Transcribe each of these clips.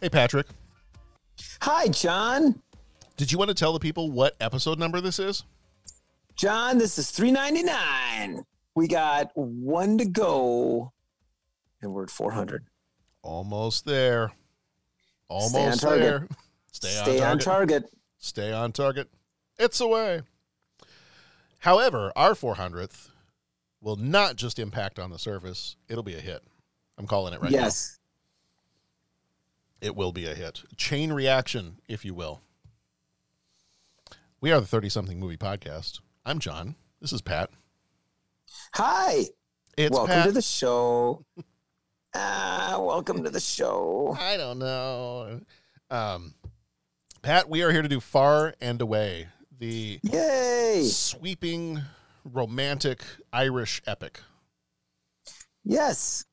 Hey, Patrick. Hi, John. Did you want to tell the people what episode number this is? John, this is 399. We got one to go, and we're at 400. Almost there. Almost there. Stay on target. Stay on target. It's away. However, our 400th will not just impact on the surface. It'll be a hit. I'm calling it right now. Yes. It will be a hit. Chain reaction, if you will. We are the 30-something Movie Podcast. I'm John. This is Pat. Hi. It's welcome Pat. To the show. Welcome to the show. I don't know. Pat, we are here to do Far and Away, the sweeping, romantic Irish epic. Yes.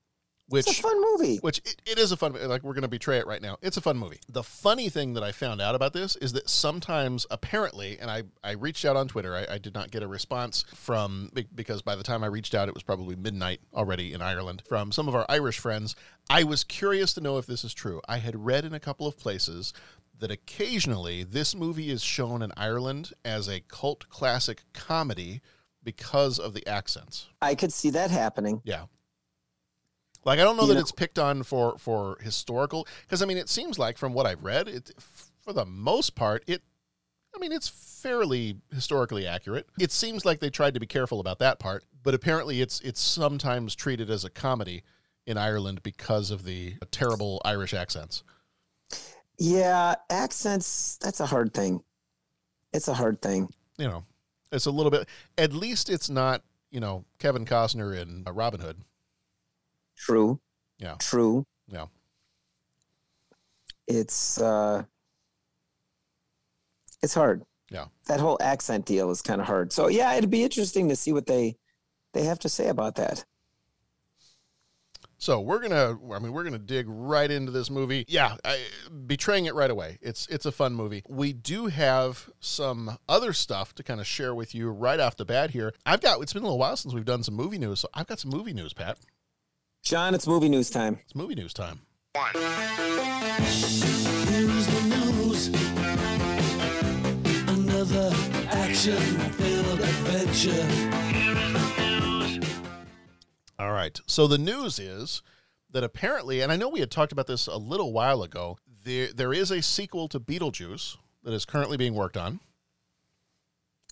It's a fun movie. Which it is a fun movie. Like, we're going to betray it right now. It's a fun movie. The funny thing that I found out about this is that sometimes, apparently, and I reached out on Twitter. I did not get a response from, because by the time I reached out, it was probably midnight already in Ireland, from some of our Irish friends. I was curious to know if this is true. I had read in a couple of places that occasionally this movie is shown in Ireland as a cult classic comedy because of the accents. I could see that happening. Yeah. Like, I don't know that it's picked on for historical, because, I mean, it seems like, from what I've read, for the most part, it's fairly historically accurate. It seems like they tried to be careful about that part, but apparently it's sometimes treated as a comedy in Ireland because of the terrible Irish accents. Yeah, accents, that's a hard thing. It's a hard thing. You know, it's a little bit, at least it's not, you know, Kevin Costner in Robin Hood. True. Yeah. True. Yeah. It's hard. Yeah. That whole accent deal is kind of hard. So yeah, it'd be interesting to see what they have to say about that. So we're gonna dig right into this movie. Yeah, betraying it right away. It's a fun movie. We do have some other stuff to kind of share with you right off the bat here. It's been a little while since we've done some movie news, so I've got some movie news, Pat. John, it's movie news time. It's movie news time. One. Here's the news. Another action-filled adventure. Here is the news. All right. So the news is that apparently, and I know we had talked about this a little while ago, there is a sequel to Beetlejuice that is currently being worked on.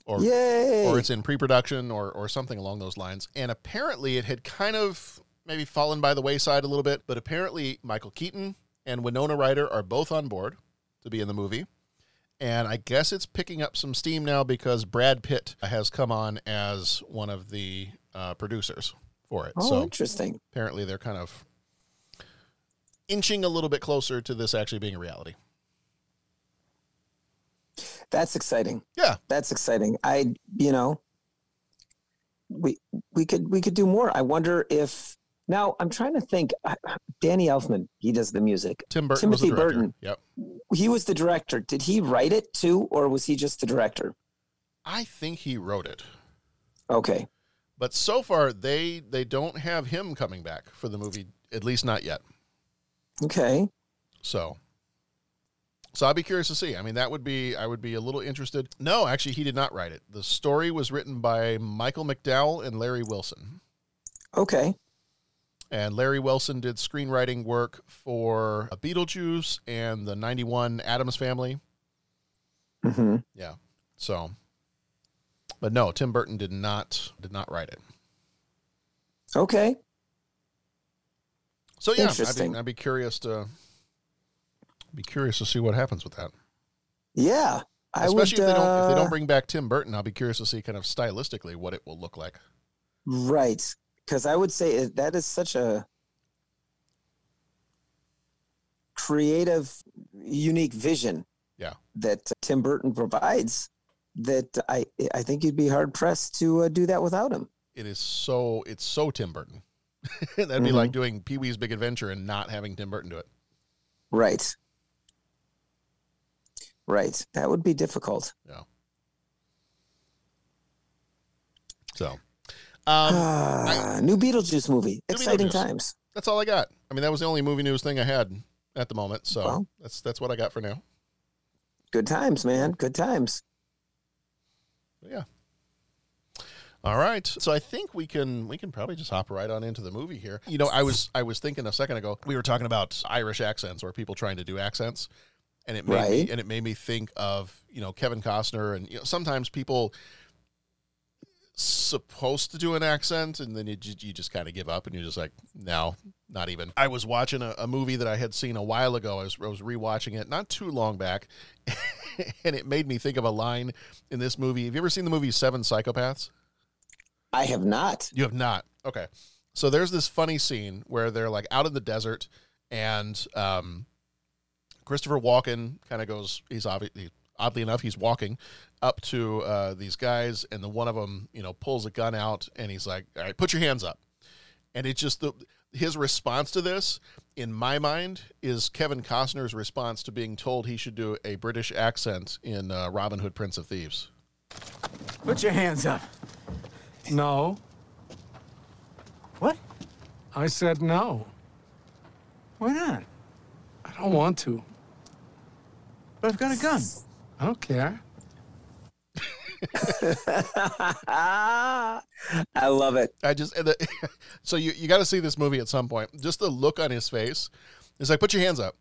Or it's in pre-production or something along those lines. And apparently it had kind of maybe fallen by the wayside a little bit, but apparently Michael Keaton and Winona Ryder are both on board to be in the movie. And I guess it's picking up some steam now because Brad Pitt has come on as one of the producers for it. Oh, so interesting. Apparently they're kind of inching a little bit closer to this actually being a reality. That's exciting. Yeah. That's exciting. We could do more. I wonder if... Now, I'm trying to think. Danny Elfman, he does the music. Timothy Burton. Yep. He was the director. Did he write it too, or was he just the director? I think he wrote it. Okay. But so far, they don't have him coming back for the movie, at least not yet. Okay. So I'd be curious to see. I mean, I would be a little interested. No, actually, he did not write it. The story was written by Michael McDowell and Larry Wilson. Okay. And Larry Wilson did screenwriting work for Beetlejuice and the 91 Addams Family. Mm-hmm. Yeah. So, but no, Tim Burton did not write it. Okay. So yeah, I'd be curious to see what happens with that. Yeah. Especially if they don't bring back Tim Burton, I'll be curious to see kind of stylistically what it will look like. Right. Because I would say that is such a creative, unique vision that Tim Burton provides that I think you'd be hard-pressed to do that without him. It's so Tim Burton. That'd be like doing Pee-wee's Big Adventure and not having Tim Burton do it. Right. Right. That would be difficult. Yeah. So... new Beetlejuice movie. Exciting times. That's all I got. I mean, that was the only movie news thing I had at the moment. So well, that's what I got for now. Good times, man. Good times. Yeah. All right. So I think we can probably just hop right on into the movie here. You know, I was thinking a second ago, we were talking about Irish accents or people trying to do accents. And it made me think of, you know, Kevin Costner and, you know, sometimes people supposed to do an accent and then you just kind of give up and you're just like, no, not even. I was watching a movie that I had seen a while ago. I was rewatching it not too long back and it made me think of a line in this movie. Have you ever seen the movie 7 Psychopaths? I have not. You have not? Okay. So there's this funny scene where they're like out in the desert and Christopher Walken kind of goes, he's walking up to these guys, and the one of them, you know, pulls a gun out, and he's like, "All right, put your hands up." And it's just his response to this, in my mind, is Kevin Costner's response to being told he should do a British accent in Robin Hood, Prince of Thieves. Put your hands up. No. What? I said no. Why not? I don't want to. But I've got a gun. I don't care. I love it. So you got to see this movie at some point. Just the look on his face. It's like, put your hands up.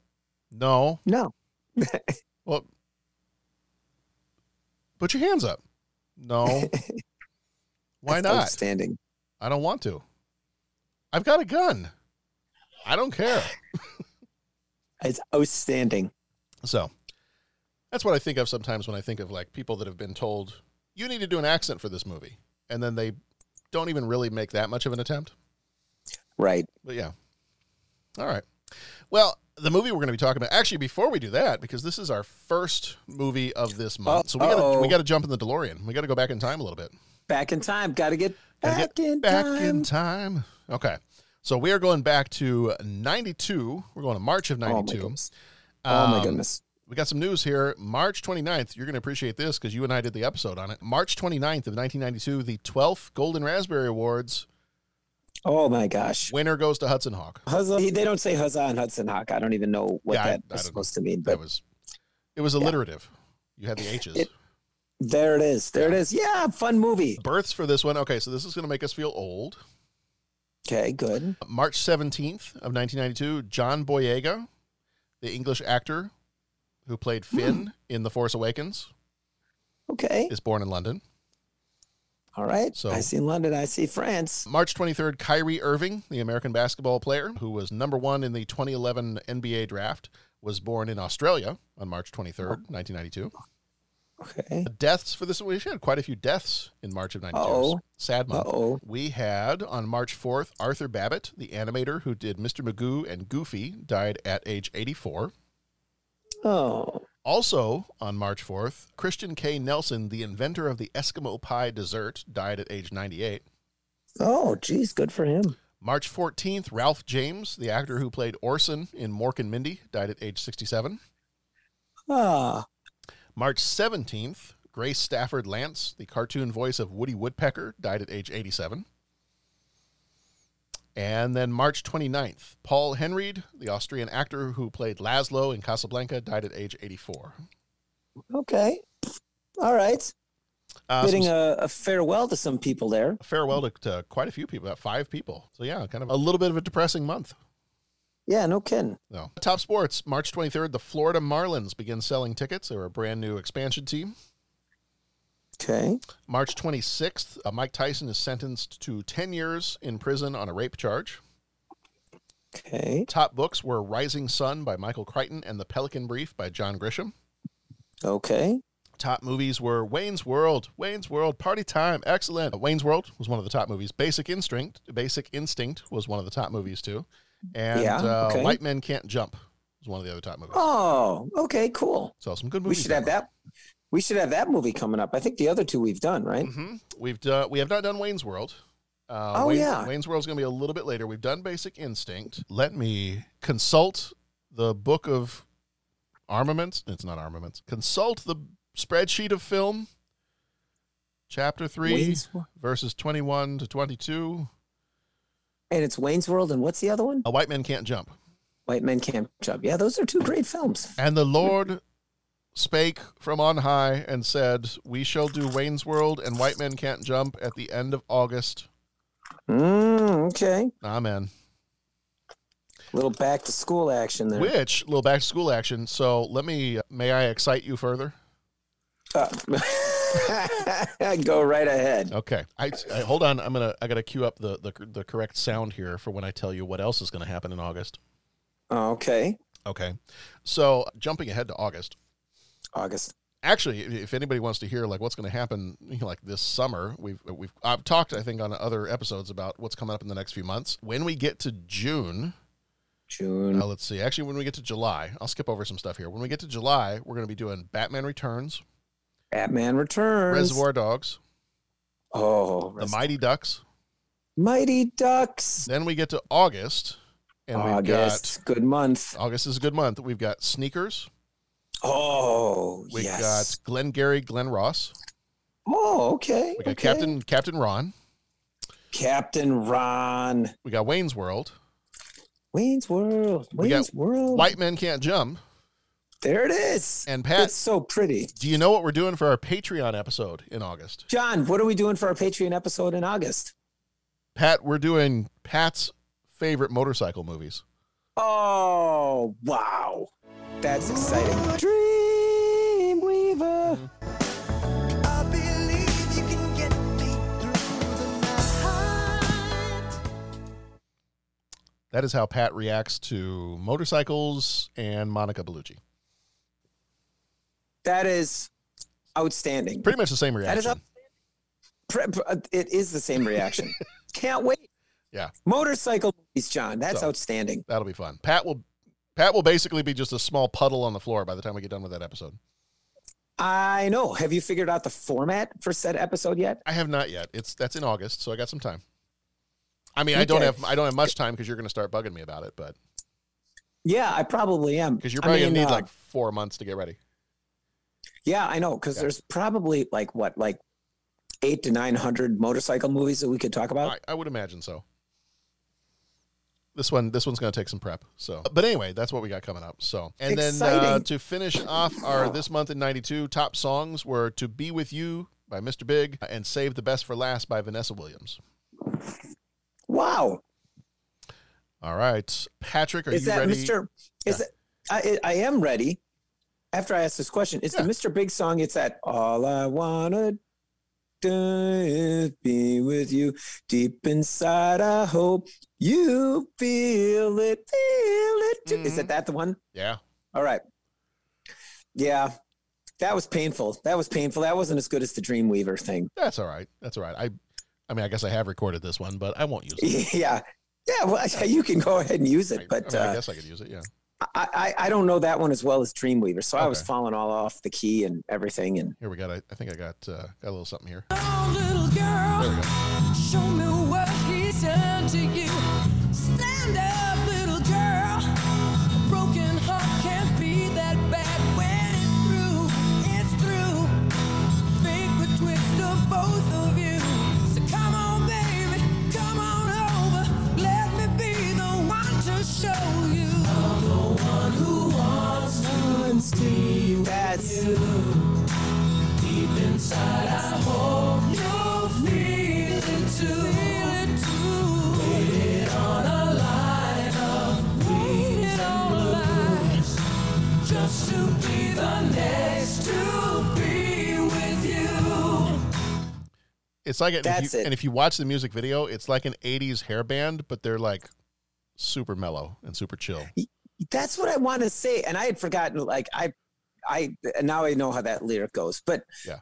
No. Well, put your hands up. No. Why not? Outstanding. I don't want to. I've got a gun. I don't care. It's outstanding. So that's what I think of sometimes when I think of like people that have been told you need to do an accent for this movie. And then they don't even really make that much of an attempt. Right. But yeah. All right. Well, the movie we're going to be talking about, actually before we do that, because this is our first movie of this month. So we got to jump in the DeLorean. We got to go back in time a little bit. Back in time. Got to get back in time. Okay. So we are going back to 92. We're going to March of 92. Oh my goodness. We got some news here. March 29th. You're going to appreciate this because you and I did the episode on it. March 29th of 1992, the 12th Golden Raspberry Awards. Oh, my gosh. Winner goes to Hudson Hawk. They don't say huzzah and Hudson Hawk. I don't even know what that was supposed to mean. But it was alliterative. Yeah. You had the H's. There it is. Yeah, fun movie. Births for this one. Okay, so this is going to make us feel old. Okay, good. March 17th of 1992, John Boyega, the English actor who played Finn in The Force Awakens. Okay. Is born in London. All right. So I see London, I see France. March 23rd, Kyrie Irving, the American basketball player who was number one in the 2011 NBA draft, was born in Australia on March 23rd, 1992. Okay. Deaths for this. We had quite a few deaths in March of 92. Uh-oh. Sad month. Uh-oh. We had on March 4th, Arthur Babbitt, the animator who did Mr. Magoo and Goofy, died at age 84. Oh. Also on March 4th, Christian K. Nelson, the inventor of the Eskimo pie dessert, died at age 98. Oh, geez. Good for him. March 14th, Ralph James, the actor who played Orson in Mork and Mindy, died at age 67. Ah. March 17th, Grace Stafford Lance, the cartoon voice of Woody Woodpecker, died at age 87. And then March 29th, Paul Henreid, the Austrian actor who played Laszlo in Casablanca, died at age 84. Okay. All right. Getting a farewell to some people there. A farewell to quite a few people, about 5 people. So yeah, kind of a little bit of a depressing month. Yeah, no kidding. No. Top sports, March 23rd, the Florida Marlins begin selling tickets. They're a brand new expansion team. Okay. March 26th, Mike Tyson is sentenced to 10 years in prison on a rape charge. Okay. Top books were Rising Sun by Michael Crichton and The Pelican Brief by John Grisham. Okay. Top movies were Wayne's World, Party Time, excellent. Wayne's World was one of the top movies. Basic Instinct was one of the top movies too. And White Men Can't Jump was one of the other top movies. Oh, okay, cool. So some good movies. We should have that movie coming up. I think the other two we've done, right? Mm-hmm. We have not done Wayne's World. Wayne's World is going to be a little bit later. We've done Basic Instinct. Let me consult the book of armaments. It's not armaments. Consult the spreadsheet of film. Chapter 3, verses 21 to 22. And it's Wayne's World, and what's the other one? White Men Can't Jump. White Men Can't Jump. Yeah, those are two great films. And the Lord spake from on high and said, we shall do Wayne's World and White Men Can't Jump at the end of August. Okay. Amen. Little back to school action there. So may I excite you further? Go right ahead. Okay. I hold on. I gotta cue up the correct sound here for when I tell you what else is gonna happen in August. Okay. Okay. So jumping ahead to August. Actually, if anybody wants to hear like what's going to happen this summer, I've talked I think on other episodes about what's coming up in the next few months. When we get to June. Let's see. Actually, when we get to July, I'll skip over some stuff here. When we get to July, we're going to be doing Batman Returns, Reservoir Dogs. Oh, the Mighty Ducks. Then we get to August, and we've got good month. August is a good month. We've got Sneakers. Oh, We've got Glengarry Glen Ross. Oh, okay. We got Captain Ron. Captain Ron. We got Wayne's World. White Men Can't Jump. There it is. And Pat, it's so pretty. Do you know what we're doing for our Patreon episode in August? John, what are we doing for our Patreon episode in August? Pat, we're doing Pat's favorite motorcycle movies. Oh, wow. That's exciting. Dreamweaver. I believe you can get me through the night. That is how Pat reacts to motorcycles and Monica Bellucci. That is outstanding. Pretty much the same reaction. It is the same reaction. Can't wait. Yeah. Motorcycle movies, John. That's outstanding. That'll be fun. Pat will basically be just a small puddle on the floor by the time we get done with that episode. I know. Have you figured out the format for said episode yet? I have not yet. That's in August, so I got some time. I mean, okay. I don't have much time because you're going to start bugging me about it, but yeah, I probably am. Because you're probably going to need 4 months to get ready. Yeah, I know. Because there's probably 800 to 900 motorcycle movies that we could talk about. I would imagine so. This one's going to take some prep. So, but anyway, that's what we got coming up. So, and exciting. Then to finish off our This Month in 92, top songs were "To Be With You" by Mr. Big and "Save the Best for Last" by Vanessa Williams. Wow. All right, Patrick, are you ready? I am ready. After I ask this question, the Mr. Big song. It's that "All I Wanna Do Is Be With You." Deep inside, I hope you feel it. Mm-hmm. Is that the one? Yeah. All right. Yeah. That was painful. That wasn't as good as the Dreamweaver thing. That's all right. I mean, I guess I have recorded this one, but I won't use it. Yeah. Yeah. Well, you can go ahead and use it, but I guess I could use it. Yeah. I don't know that one as well as Dreamweaver, so I was falling all off the key and everything. And here we got. I think I got a little something here. Oh, little girl, there we go. Show me what he's done to you. Stand up, little girl. A broken heart can't be that bad when it's through. It's through. Fake betwixt the both of you. So come on, baby, come on over. Let me be the one to show you. I'm the one who wants to stay with you. Deep inside. inside. I hope you'll feel it too. Waited on a line of weeds and blues, just to be the next to be with you. It's like it, and if you watch the music video, it's like an 80s hair band, but they're like super mellow and super chill. That's what I want to say. And I had forgotten, like, I now I know how that lyric goes, but yeah,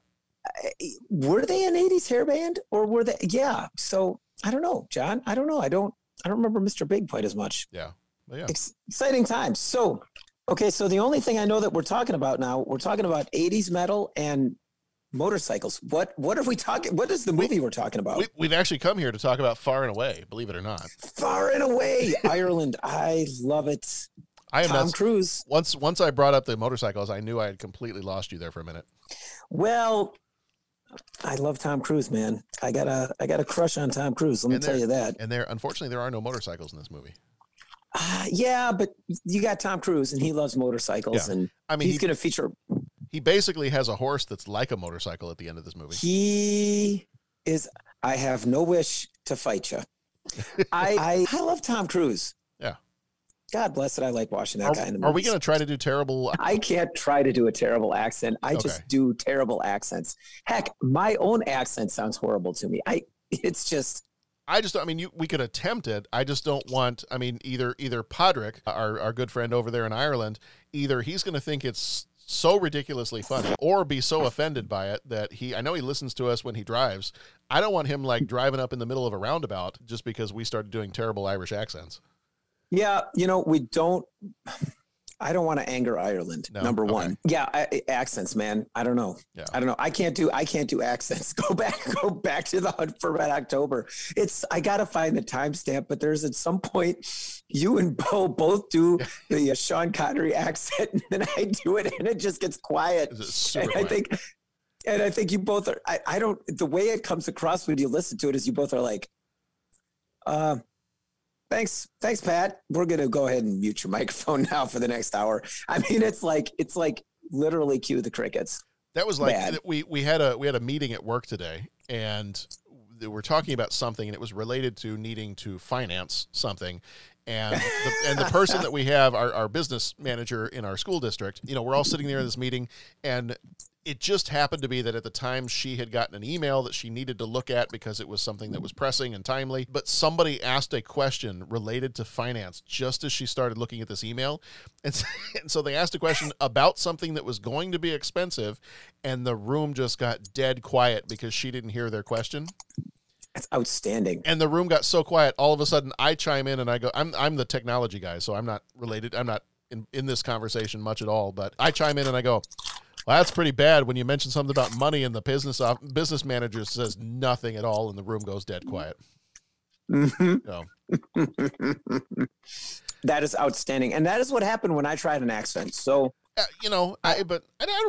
were they an 80s hair band or were they? Yeah. So I don't know, John. I don't know. I don't remember Mr. Big quite as much. Yeah. Well, yeah. Exciting times. So, okay. So the only thing I know that we're talking about now, we're talking about 80s metal and motorcycles. What are we talking? What is the movie we're talking about? We've actually come here to talk about Far and Away, believe it or not. Far and Away, Ireland. I love it. Tom Cruise. Once I brought up the motorcycles, I knew I had completely lost you there for a minute. Well, I love Tom Cruise, man. I got a crush on Tom Cruise. Let me tell you that. And unfortunately, there are no motorcycles in this movie. Yeah, but you got Tom Cruise, and he loves motorcycles, yeah. And I mean, he's going to feature. He basically has a horse that's like a motorcycle at the end of this movie. He is. I have no wish to fight you. I love Tom Cruise. Yeah. God bless it. I like watching that guy in the movies. Are we going to try to do terrible? I can't try to do a terrible accent. I just do terrible accents. Heck, my own accent sounds horrible to me. We could attempt it. I just don't want, either Podrick, our good friend over there in Ireland, either he's going to think it's so ridiculously funny or be so offended by it that I know he listens to us when he drives. I don't want him like driving up in the middle of a roundabout just because we started doing terrible Irish accents. Yeah, I don't want to anger Ireland. No, number one. Okay. Yeah, accents, man. I don't know. Yeah. I don't know. I can't do accents. Go back to The Hunt for Red October. I got to find the timestamp, but there's at some point you and Bo both do the Sean Connery accent, and then I do it, and it just gets quiet. I think you both are. I don't. The way it comes across when you listen to it is you both are like, Thanks, Pat. We're going to go ahead and mute your microphone now for the next hour. I mean, it's like literally cue the crickets. That was like bad. we had a meeting at work today, and we were talking about something, and it was related to needing to finance something. And the person that we have, our business manager in our school district, we're all sitting there in this meeting, and it just happened to be that at the time she had gotten an email that she needed to look at because it was something that was pressing and timely. But somebody asked a question related to finance just as she started looking at this email. And so they asked a question about something that was going to be expensive, and the room just got dead quiet because she didn't hear their question. That's outstanding. And the room got so quiet, all of a sudden I chime in and I go, I'm the technology guy, so I'm not related. I'm not in this conversation much at all, but I chime in and I go, well, that's pretty bad when you mention something about money and the business manager says nothing at all and the room goes dead quiet. Mm-hmm. So. That is outstanding. And that is what happened when I tried an accent. So, I don't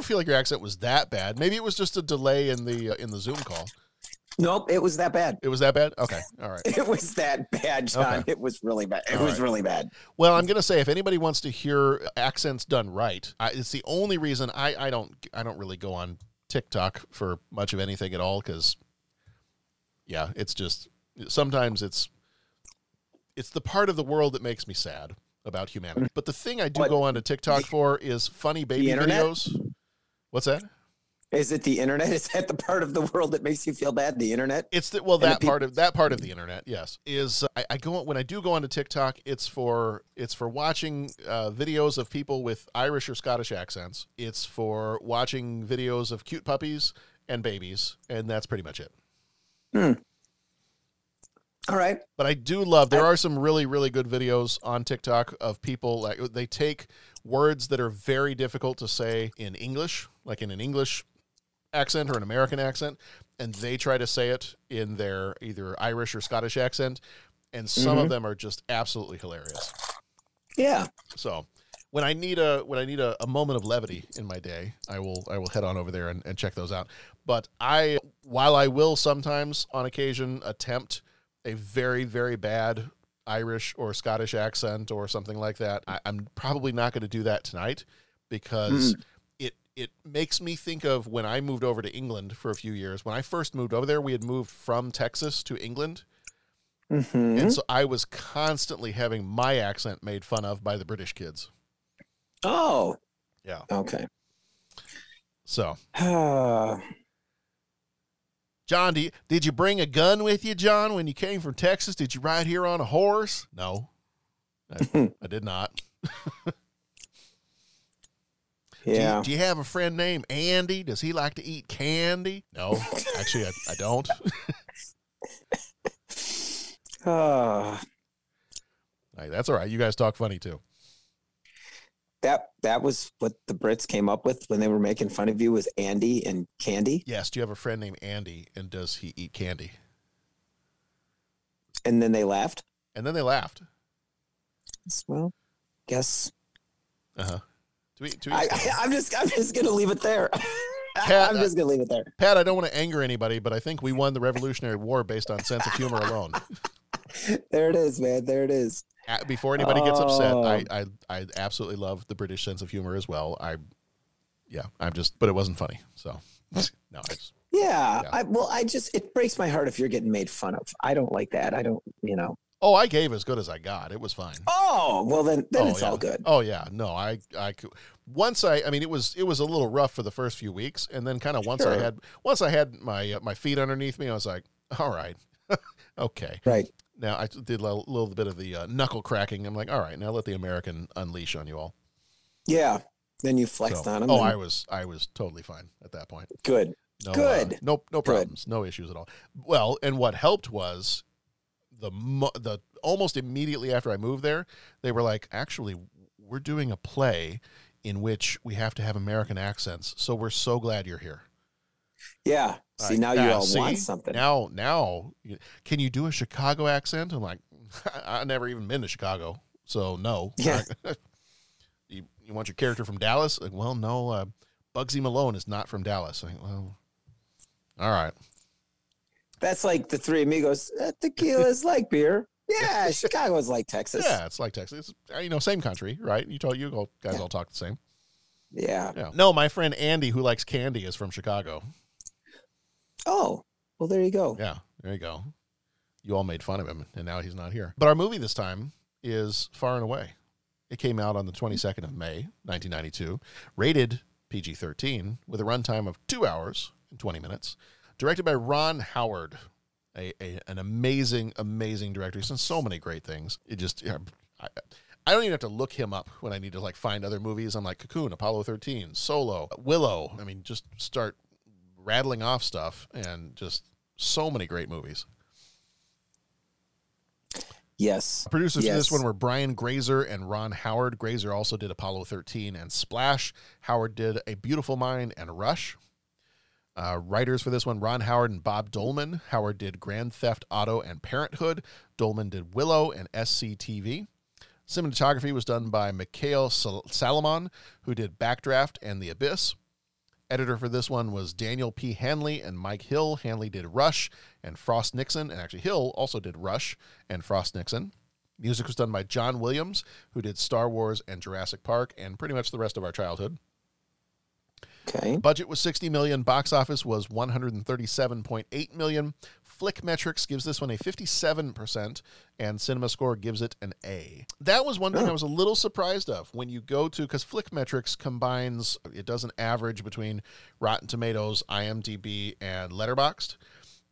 feel like your accent was that bad. Maybe it was just a delay in the Zoom call. Nope, it was that bad. It was that bad? Okay, all right. It was that bad, John. Okay. It was really bad. It was really bad. Well, I'm going to say, if anybody wants to hear accents done right, it's the only reason I don't really go on TikTok for much of anything at all, because, yeah, it's just sometimes it's the part of the world that makes me sad about humanity. But the thing I do go on to TikTok for is funny baby videos. What's that? Is it the internet? Is that the part of the world that makes you feel bad? The internet? It's that part of the internet. Yes, is when I do go onto TikTok. It's for watching videos of people with Irish or Scottish accents. It's for watching videos of cute puppies and babies, and that's pretty much it. Hmm. All right. But I do love, there are some really, really good videos on TikTok of people, like they take words that are very difficult to say in English, like in an English accent or an American accent, and they try to say it in their either Irish or Scottish accent, and some of them are just absolutely hilarious. Yeah. So when I need a moment of levity in my day, I will head on over there and check those out. But while I will sometimes on occasion attempt a very, very bad Irish or Scottish accent or something like that, I'm probably not going to do that tonight because it makes me think of when I moved over to England for a few years. When I first moved over there, we had moved from Texas to England. Mm-hmm. And so I was constantly having my accent made fun of by the British kids. Oh. Yeah. Okay. So. John, did you bring a gun with you, John, when you came from Texas? Did you ride here on a horse? No. I did not. Yeah. Do you have a friend named Andy? Does he like to eat candy? No. Actually, I don't. All right, that's all right. You guys talk funny too. That was what the Brits came up with when they were making fun of you, was Andy and candy. Yes. Do you have a friend named Andy, and does he eat candy? And then they laughed. Well, guess. Uh-huh. I'm just gonna leave it there. Pat, I'm just gonna leave it there. Pat, I don't want to anger anybody, but I think we won the Revolutionary War based on sense of humor alone. There it is, man. There it is. Before anybody gets upset, I absolutely love the British sense of humor as well. But it wasn't funny, so no. It breaks my heart if you're getting made fun of. I don't like that. I don't, you know. Oh, I gave as good as I got. It was fine. Oh, well then it's all good. Oh yeah, no, I could. Once it was a little rough for the first few weeks, and then kind of once I had my feet underneath me, I was like, all right, okay, right. Now I did a little bit of the knuckle cracking. I'm like, all right, now let the American unleash on you all. Yeah, then you flexed on him. Oh, I was totally fine at that point. Good, good. No problems, no issues at all. Well, and what helped was. The almost immediately after I moved there, they were like, actually, we're doing a play in which we have to have American accents. So we're so glad you're here. Yeah. See, now you all want something. Now, can you do a Chicago accent? I'm like, I never even been to Chicago, so no. Yeah. You want your character from Dallas? Like, well, no, Bugsy Malone is not from Dallas. Like, well, all right. That's like the Three Amigos. Tequila is like beer. Yeah, Chicago is like Texas. Yeah, it's like Texas. It's, same country, right? You guys all talk the same. Yeah. No, my friend Andy, who likes candy, is from Chicago. Oh, well, there you go. Yeah, there you go. You all made fun of him, and now he's not here. But our movie this time is Far and Away. It came out on the 22nd of May, 1992, rated PG-13, with a runtime of 2 hours and 20 minutes. Directed by Ron Howard, an amazing, amazing director. He's done so many great things. It just, I don't even have to look him up when I need to find other movies. I'm like Cocoon, Apollo 13, Solo, Willow. I mean, just start rattling off stuff, and just so many great movies. Yes. Producers for this one were Brian Grazer and Ron Howard. Grazer also did Apollo 13 and Splash. Howard did A Beautiful Mind and Rush. Writers for this one, Ron Howard and Bob Dolman. Howard did Grand Theft Auto and Parenthood. Dolman did Willow and SCTV. Cinematography was done by Mikael Salomon, who did Backdraft and The Abyss. Editor for this one was Daniel P. Hanley and Mike Hill. Hanley did Rush and Frost Nixon, and actually Hill also did Rush and Frost Nixon. Music was done by John Williams, who did Star Wars and Jurassic Park, and pretty much the rest of our childhood. Okay. Budget was $60 million. Box office was $137.8 million. Flick Metrics gives this one a 57%, and CinemaScore gives it an A. That was one thing I was a little surprised of when you go to, because Flick Metrics combines, it does an average between Rotten Tomatoes, IMDb, and Letterboxd.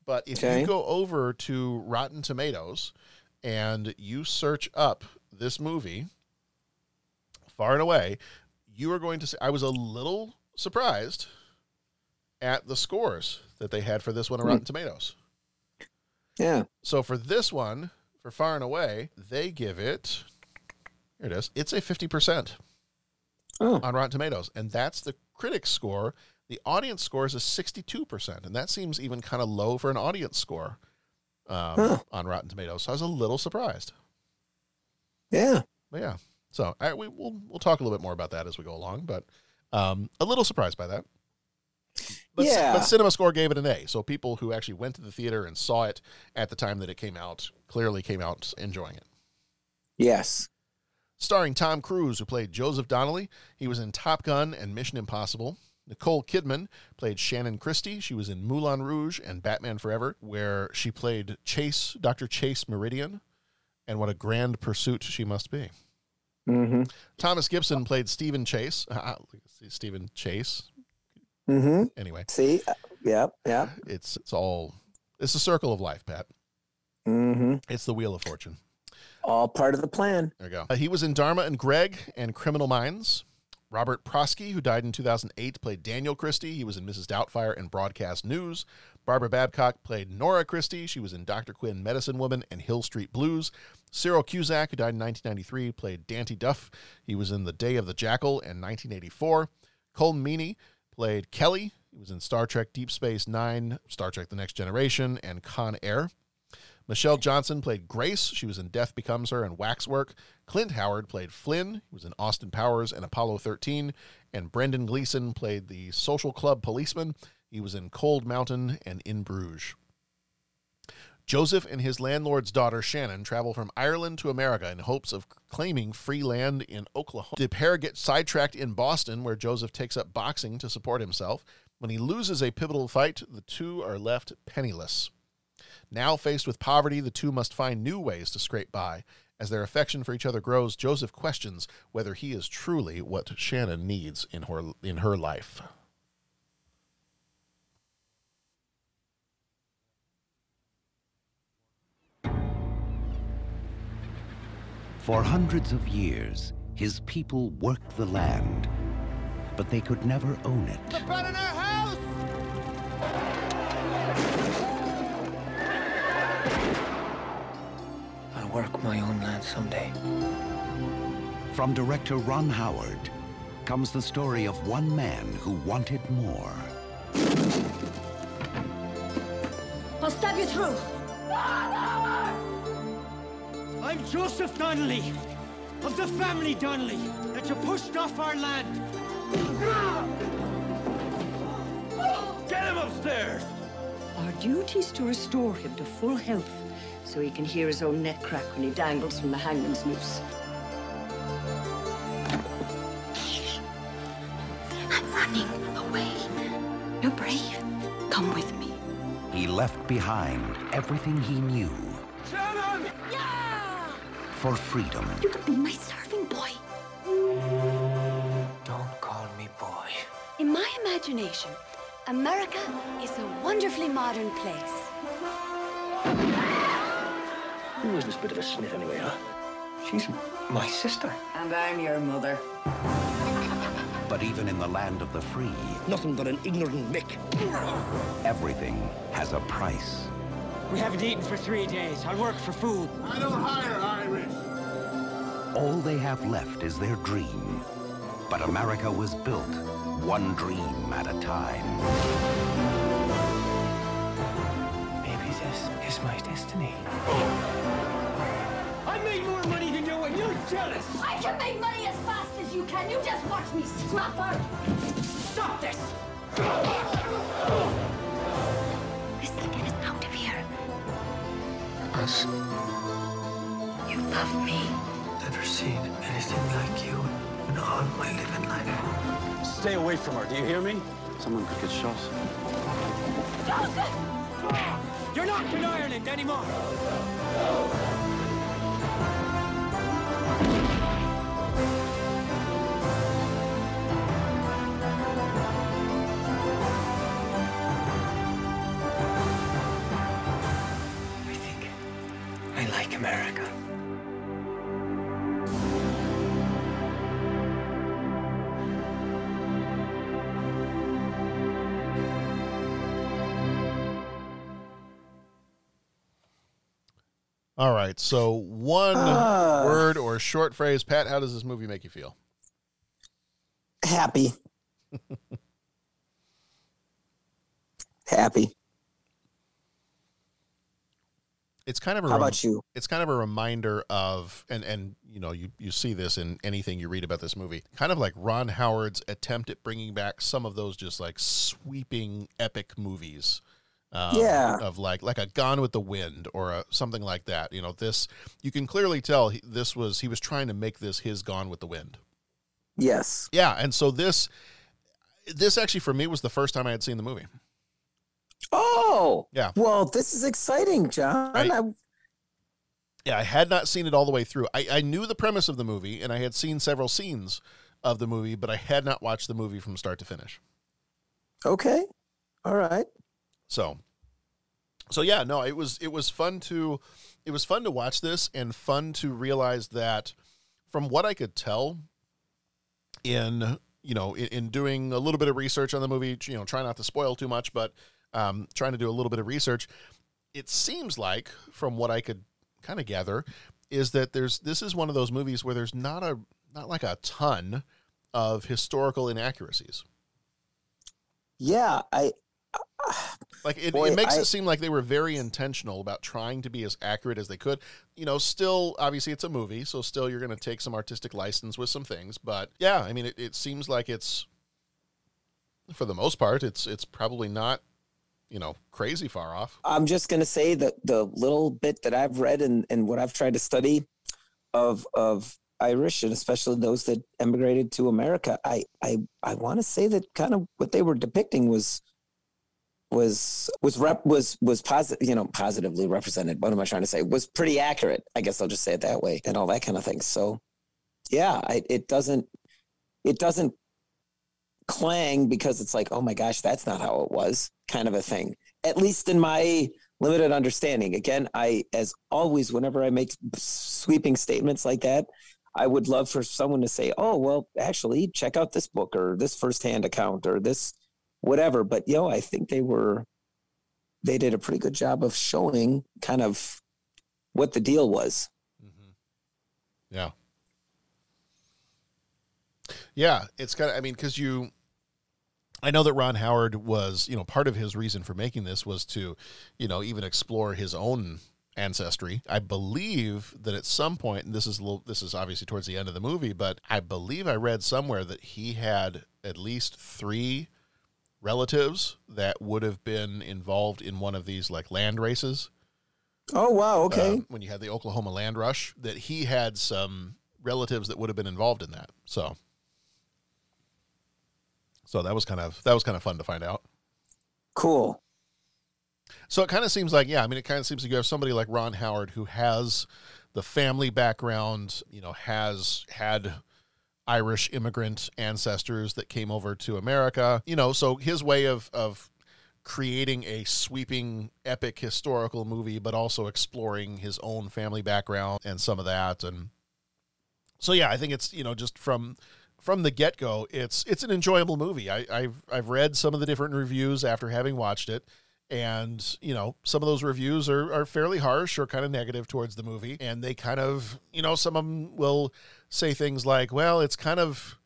But if you go over to Rotten Tomatoes and you search up this movie, Far and Away, you are going to see, I was a little surprised at the scores that they had for this one on Rotten Tomatoes. Yeah. So for this one, for Far and Away, they give it, here it is, it's a 50% on Rotten Tomatoes. And that's the critics' score. The audience score is a 62%. And that seems even kind of low for an audience score on Rotten Tomatoes. So I was a little surprised. Yeah. But yeah. So we'll talk a little bit more about that as we go along, but a little surprised by that. But CinemaScore gave it an A. So people who actually went to the theater and saw it at the time that it came out clearly came out enjoying it. Yes. Starring Tom Cruise, who played Joseph Donnelly. He was in Top Gun and Mission Impossible. Nicole Kidman played Shannon Christie. She was in Moulin Rouge and Batman Forever, where she played Chase, Dr. Chase Meridian, and what a grand pursuit she must be. Mm-hmm. Thomas Gibson played Stephen Chase. Stephen Chase. Mm-hmm. Anyway. See? Yeah. It's all... It's the circle of life, Pat. Mm-hmm. It's the wheel of fortune. All part of the plan. There you go. He was in Dharma and Greg and Criminal Minds. Robert Prosky, who died in 2008, played Daniel Christie. He was in Mrs. Doubtfire and Broadcast News. Barbara Babcock played Nora Christie. She was in Dr. Quinn, Medicine Woman, and Hill Street Blues. Cyril Cusack, who died in 1993, played Dante Duff. He was in The Day of the Jackal and 1984. Colm Meaney played Kelly. He was in Star Trek Deep Space Nine, Star Trek The Next Generation, and Con Air. Michelle Johnson played Grace. She was in Death Becomes Her and Waxwork. Clint Howard played Flynn. He was in Austin Powers and Apollo 13. And Brendan Gleeson played the social club policeman. He was in Cold Mountain and In Bruges. Joseph and his landlord's daughter, Shannon, travel from Ireland to America in hopes of claiming free land in Oklahoma. The pair get sidetracked in Boston, where Joseph takes up boxing to support himself. When he loses a pivotal fight, the two are left penniless. Now faced with poverty, the two must find new ways to scrape by. As their affection for each other grows, Joseph questions whether he is truly what Shannon needs in her life. For hundreds of years, his people worked the land, but they could never own it. The bread in our house! Work my own land someday. From director Ron Howard comes the story of one man who wanted more. I'll stab you through. Father! I'm Joseph Donnelly of the family Donnelly that you pushed off our land. Get him upstairs! Our duty is to restore him to full health, so he can hear his own neck crack when he dangles from the hangman's noose. I'm running away. You're brave. Come with me. He left behind everything he knew. Shannon! Yeah! For freedom. You could be my serving boy. Don't call me boy. In my imagination, America is a wonderfully modern place. Who was this bit of a snit anyway, huh? She's my sister. And I'm your mother. But even in the land of the free... Nothing but an ignorant mick. Everything has a price. We haven't eaten for 3 days. I'll work for food. I don't hire Irish. All they have left is their dream. But America was built one dream at a time. Maybe this is my destiny. I made more money than you and you're jealous! I can make money as fast as you can! You just watch me slap her! Stop this! Miss the Dennis out of here. Us. You love me. Never seen anything like you in all my living life. Stay away from her, do you hear me? Someone could get shot. Joseph! You're not in Ireland anymore! No. America. All right, so one word or short phrase. Pat, how does this movie make you feel? Happy. Happy. It's kind of a... How about you? It's kind of a reminder of, and you know, you see this in anything you read about this movie, kind of like Ron Howard's attempt at bringing back some of those just like sweeping epic movies, of like a Gone with the Wind or something like that. You know, this, you can clearly tell he was trying to make this his Gone with the Wind. Yes. Yeah, and so this this actually for me was the first time I had seen the movie. Oh, yeah. Well, this is exciting, John. I had not seen it all the way through. I knew the premise of the movie, and I had seen several scenes of the movie, but I had not watched the movie from start to finish. Okay. All right. So yeah, no, it was fun to watch this and fun to realize that from what I could tell in doing a little bit of research on the movie, try not to spoil too much, but trying to do a little bit of research, it seems like from what I could kind of gather is that this is one of those movies where there's not like a ton of historical inaccuracies. Yeah, it makes it seem like they were very intentional about trying to be as accurate as they could. Still, obviously it's a movie, so still you're going to take some artistic license with some things. But yeah, I mean, it seems like it's, for the most part, it's probably not, crazy far off. I'm just going to say that the little bit that I've read and what I've tried to study of Irish, and especially those that emigrated to America, I want to say that kind of what they were depicting was positive, positively represented. What am I trying to say? Was pretty accurate. I guess I'll just say it that way, and all that kind of thing. So yeah, it doesn't clang because it's like, oh my gosh, that's not how it was, kind of a thing. At least in my limited understanding. Again, I, as always, whenever I make sweeping statements like that, I would love for someone to say, oh, well, actually, check out this book or this firsthand account or this whatever. But, I think they did a pretty good job of showing kind of what the deal was. Mm-hmm. Yeah. Yeah. It's kind of, I know that Ron Howard was, part of his reason for making this was to, even explore his own ancestry. I believe that at some point, and this is obviously towards the end of the movie, but I believe I read somewhere that he had at least 3 relatives that would have been involved in one of these like land races. Oh, wow. Okay. When you had the Oklahoma land rush, that he had some relatives that would have been involved in that. So that was kind of fun to find out. Cool. So it kind of seems like, it kind of seems like you have somebody like Ron Howard who has the family background, has had Irish immigrant ancestors that came over to America, so his way of creating a sweeping epic historical movie, but also exploring his own family background and some of that. And so, yeah, I think it's, just from the get-go, it's an enjoyable movie. I've read some of the different reviews after having watched it, and some of those reviews are fairly harsh or kind of negative towards the movie, and they kind of, some of them will say things like, well, it's kind of,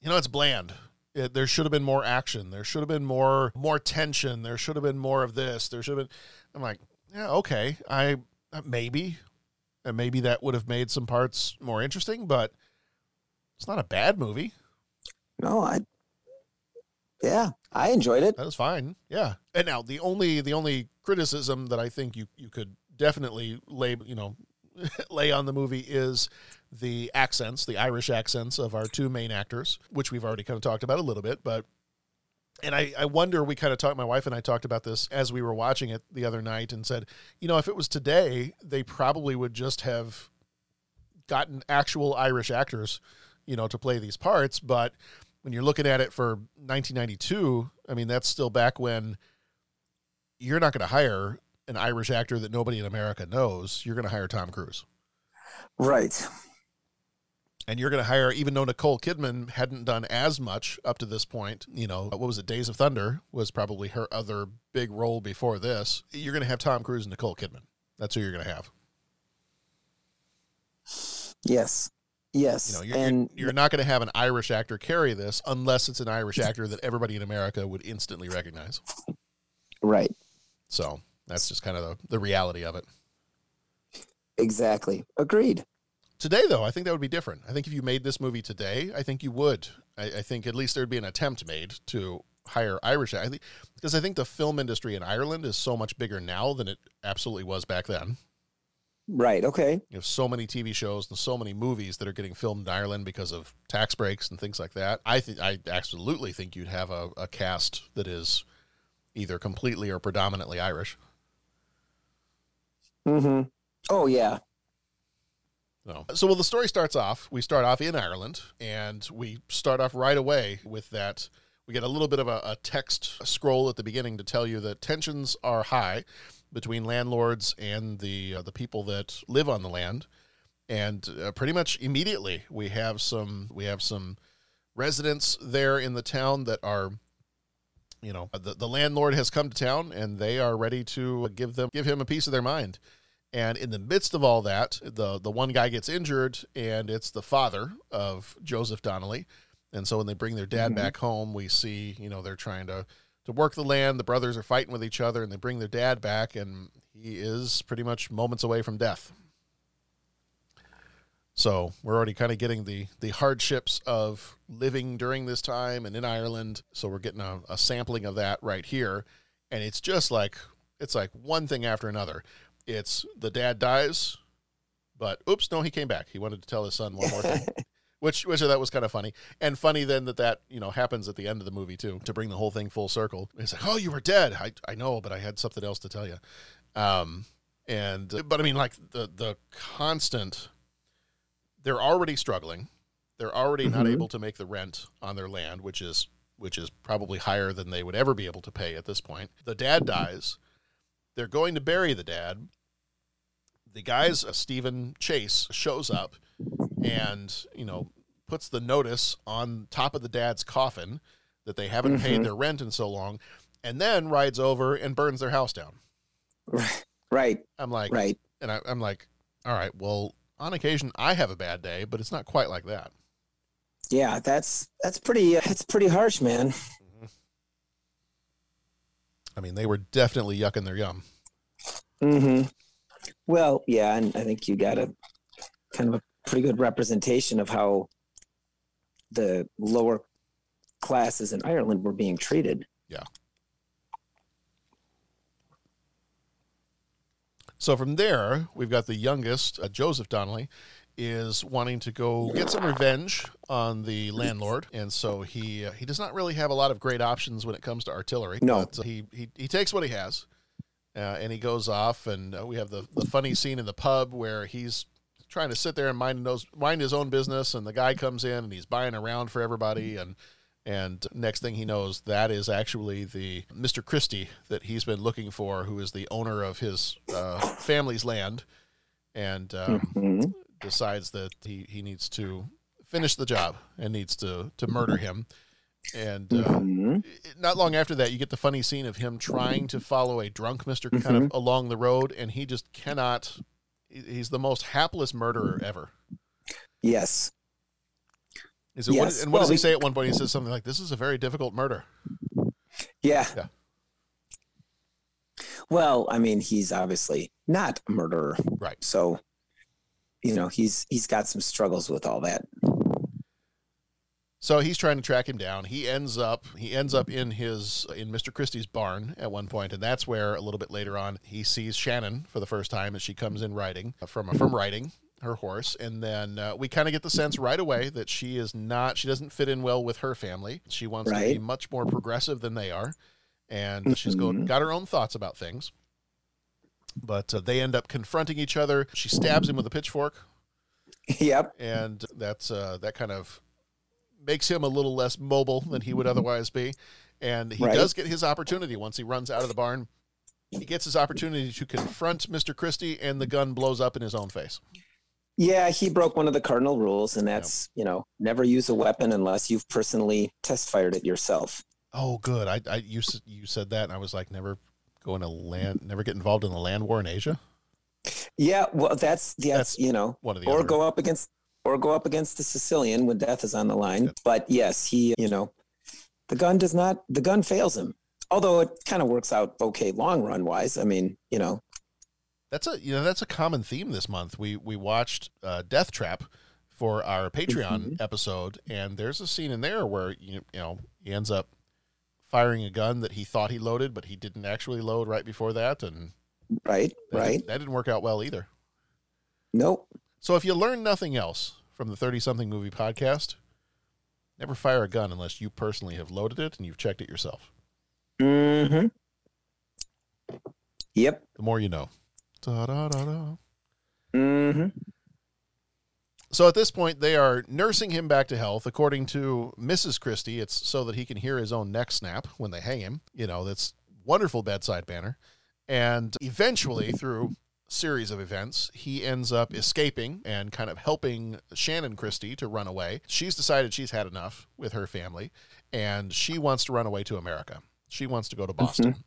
it's bland. There should have been more action. There should have been more tension. There should have been more of this. There should have been. I'm like, yeah, okay. Maybe that would have made some parts more interesting, but it's not a bad movie. No, I enjoyed it. That was fine. Yeah. And now the only criticism that I think you could definitely lay on the movie is the accents, the Irish accents of our 2 main actors, which we've already kind of talked about a little bit, but, and I wonder, my wife and I talked about this as we were watching it the other night and said, if it was today, they probably would just have gotten actual Irish actors, to play these parts. But when you're looking at it for 1992, that's still back when you're not going to hire an Irish actor that nobody in America knows. You're going to hire Tom Cruise. Right. And you're going to hire, even though Nicole Kidman hadn't done as much up to this point, what was it? Days of Thunder was probably her other big role before this. You're going to have Tom Cruise and Nicole Kidman. That's who you're going to have. Yes. Yes. You're not going to have an Irish actor carry this unless it's an Irish actor that everybody in America would instantly recognize. Right. So that's just kind of the reality of it. Exactly. Agreed. Today, though, I think that would be different. I think if you made this movie today, I think you would. I think at least there'd be an attempt made to hire Irish. Because I think the film industry in Ireland is so much bigger now than it absolutely was back then. Right. Okay. You have so many TV shows and so many movies that are getting filmed in Ireland because of tax breaks and things like that. I absolutely think you'd have a cast that is either completely or predominantly Irish. Mm-hmm. Oh yeah. No. So, well, the story starts off, we start off in Ireland, and we start off right away with that. We get a little bit of a text scroll at the beginning to tell you that tensions are high between landlords and the people that live on the land. And pretty much immediately we have some residents there in the town that are, you know, the landlord has come to town and they are ready to give him a piece of their mind. And in the midst of all that, the one guy gets injured, and it's the father of Joseph Donnelly. And so when they bring their dad back home, we see, you know, they're trying to work the land. The brothers are fighting with each other, and they bring their dad back, and he is pretty much moments away from death. So we're already kind of getting the hardships of living during this time and in Ireland. So we're getting a sampling of that right here. And it's just like, it's like one thing after another. It's the dad dies, but oops, no, he came back. He wanted to tell his son one more thing, which that was kind of funny. And funny then that, you know, happens at the end of the movie too, to bring the whole thing full circle. It's like, oh, you were dead. I know, but I had something else to tell you. But I mean, like the constant, they're already struggling. They're already not able to make the rent on their land, which is probably higher than they would ever be able to pay at this point. The dad dies. They're going to bury the dad. The guy's Stephen Chase shows up and, you know, puts the notice on top of the dad's coffin that they haven't paid their rent in so long, and then rides over and burns their house down. Right. I'm like, right. And I'm like, all right, well, on occasion I have a bad day, but it's not quite like that. Yeah, that's pretty harsh, man. I mean, they were definitely yucking their yum. Mm-hmm. Well, yeah, and I think you got a kind of a pretty good representation of how the lower classes in Ireland were being treated. Yeah. So from there, we've got the youngest, Joseph Donnelly, is wanting to go get some revenge on the landlord, and so he does not really have a lot of great options when it comes to artillery. No. But he takes what he has, and he goes off, and we have the funny scene in the pub where he's trying to sit there and mind his own business, and the guy comes in, and he's buying around for everybody, and next thing he knows, that is actually the Mr. Christie that he's been looking for, who is the owner of his family's land, and... decides that he needs to finish the job and needs to murder him. And not long after that, you get the funny scene of him trying to follow a drunk Mr. kind of along the road, and he just cannot. He's the most hapless murderer ever. Yes. What does he say at one point? He says something like, this is a very difficult murder. Yeah. Well, I mean, he's obviously not a murderer. Right. So... you know, he's got some struggles with all that. So he's trying to track him down. He ends up in Mr. Christie's barn at one point, and that's where a little bit later on he sees Shannon for the first time as she comes in riding from riding her horse, and then we kind of get the sense right away that she doesn't fit in well with her family. She wants to be much more progressive than they are, and she's got her own thoughts about things. But they end up confronting each other. She stabs him with a pitchfork. Yep. And that's that kind of makes him a little less mobile than he would otherwise be. And he does get his opportunity once he runs out of the barn. He gets his opportunity to confront Mr. Christie, and the gun blows up in his own face. Yeah, he broke one of the cardinal rules, and that's, you know, never use a weapon unless you've personally test fired it yourself. Oh, good. You said that, and I was like, never get involved in the land war in Asia. Yeah, well, that's you know, one of the go up against the Sicilian when death is on the line. Yep. But yes, he, you know, the gun fails him. Although it kind of works out okay long run wise. I mean, you know, that's a common theme this month. We watched Death Trap for our Patreon episode, and there's a scene in there where you know he ends up firing a gun that he thought he loaded, but he didn't actually load right before that. And that didn't work out well either. Nope. So if you learn nothing else from the 30-something movie podcast, never fire a gun unless you personally have loaded it and you've checked it yourself. Mm-hmm. Yep. The more you know. Da-da-da-da. Mm-hmm. So at this point, they are nursing him back to health. According to Mrs. Christie, it's so that he can hear his own neck snap when they hang him. You know, that's wonderful bedside manner. And eventually, through a series of events, he ends up escaping and kind of helping Shannon Christie to run away. She's decided she's had enough with her family, and she wants to run away to America. She wants to go to Boston. Mm-hmm.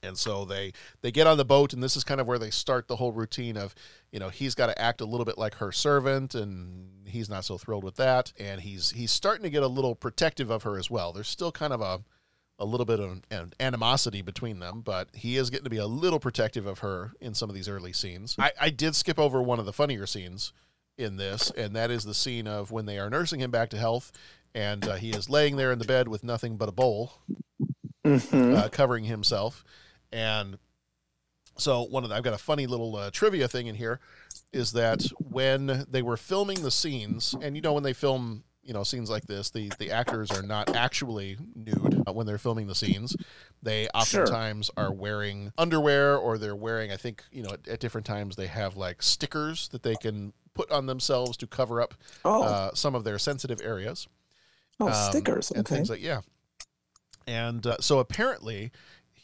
And so they get on the boat, and this is kind of where they start the whole routine of, you know, he's got to act a little bit like her servant, and he's not so thrilled with that. And he's starting to get a little protective of her as well. There's still kind of a little bit of an animosity between them, but he is getting to be a little protective of her in some of these early scenes. I did skip over one of the funnier scenes in this, and that is the scene of when they are nursing him back to health, and he is laying there in the bed with nothing but a bowl, mm-hmm. Covering himself. And so I've got a funny little trivia thing in here is that when they were filming the scenes, and you know, when they film, you know, scenes like this, the actors are not actually nude when they're filming the scenes. They oftentimes are wearing underwear, or they're wearing, I think, you know, at different times they have like stickers that they can put on themselves to cover up some of their sensitive areas. Oh, stickers. Okay. And things like, yeah. And so apparently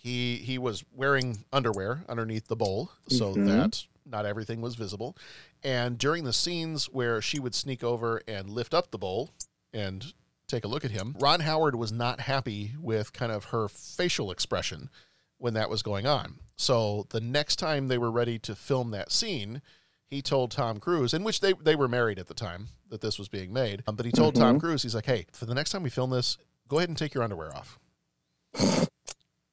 he was wearing underwear underneath the bowl, so mm-hmm. that not everything was visible. And during the scenes where she would sneak over and lift up the bowl and take a look at him, Ron Howard was not happy with kind of her facial expression when that was going on. So the next time they were ready to film that scene, he told Tom Cruise, in which they were married at the time that this was being made, but he told mm-hmm. Tom Cruise, he's like, hey, for the next time we film this, go ahead and take your underwear off.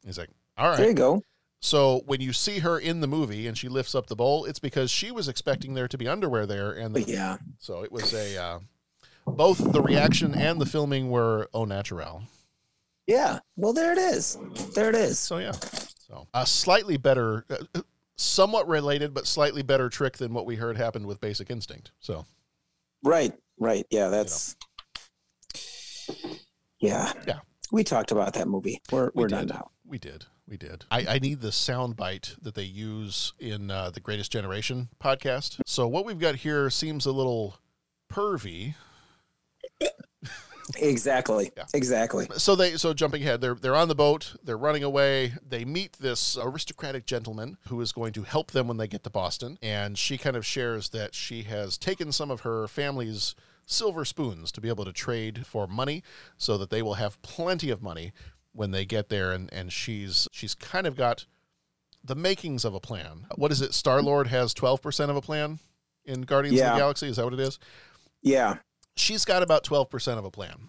He's like, all right. There you go. So when you see her in the movie and she lifts up the bowl, it's because she was expecting there to be underwear there. And yeah. So it was both the reaction and the filming were au naturel. Yeah. Well, there it is. There it is. So, yeah. So a slightly better, somewhat related, but slightly better trick than what we heard happened with Basic Instinct. So. Right. Right. Yeah. That's. You know. Yeah. Yeah. We talked about that movie. We're done now. We did. I need the sound bite that they use in the Greatest Generation podcast. So what we've got here seems a little pervy. Exactly. Yeah. Exactly. So jumping ahead, they're on the boat. They're running away. They meet this aristocratic gentleman who is going to help them when they get to Boston. And she kind of shares that she has taken some of her family's silver spoons to be able to trade for money so that they will have plenty of money when they get there. And she's kind of got the makings of a plan. What is it? Star-Lord has 12% of a plan in Guardians of the Galaxy. Is that what it is? Yeah. She's got about 12% of a plan.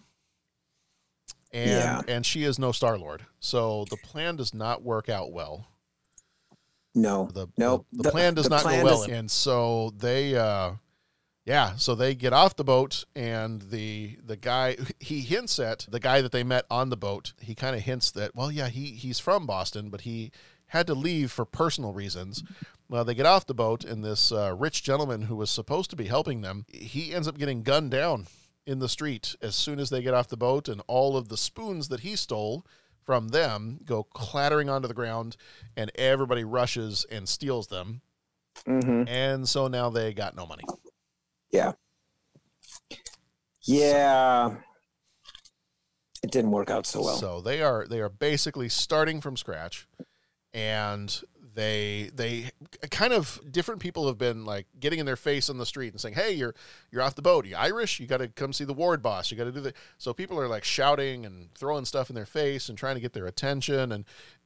And she is no Star-Lord. So the plan does not work out well. No. The plan does not go well. And so they... So they get off the boat, and the guy, he hints at the guy that they met on the boat. He kind of hints that, he's from Boston, but he had to leave for personal reasons. Well, they get off the boat, and this rich gentleman who was supposed to be helping them, he ends up getting gunned down in the street as soon as they get off the boat, and all of the spoons that he stole from them go clattering onto the ground, and everybody rushes and steals them. Mm-hmm. And so now they got no money. Yeah. Yeah. It didn't work out so well. So they are basically starting from scratch, and they kind of, different people have been like getting in their face on the street and saying, hey, you're off the boat. Are you Irish? You got to come see the ward boss. You got to do that. So people are like shouting and throwing stuff in their face and trying to get their attention.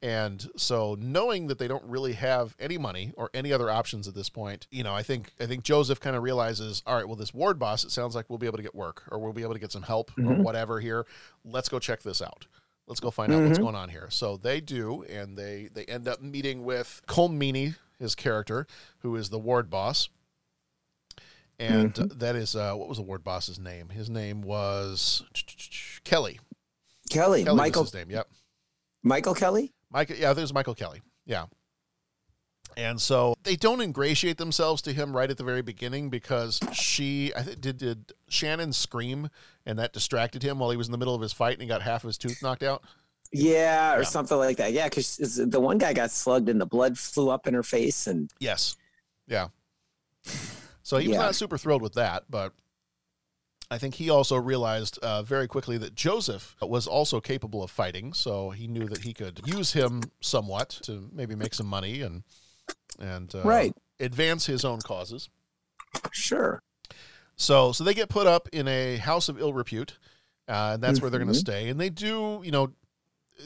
And so knowing that they don't really have any money or any other options at this point, you know, I think Joseph kind of realizes, all right, well, this ward boss, it sounds like we'll be able to get work, or we'll be able to get some help mm-hmm. or whatever here. Let's go check this out. Let's go find out mm-hmm. what's going on here. So they do, and they end up meeting with Colm Meaney, his character, who is the ward boss. And mm-hmm. that is, what was the ward boss's name? His name was Kelly. Kelly Michael. Was his name, yep. Michael Kelly? There's Michael Kelly. Yeah. And so they don't ingratiate themselves to him right at the very beginning because did Shannon scream and that distracted him while he was in the middle of his fight and he got half of his tooth knocked out? Yeah, or something like that. Yeah, because the one guy got slugged and the blood flew up in her face. And yes. Yeah. So he was not super thrilled with that, but I think he also realized very quickly that Joseph was also capable of fighting, so he knew that he could use him somewhat to maybe make some money and advance his own causes. Sure. So they get put up in a house of ill repute, and that's where they're going to stay. And they do,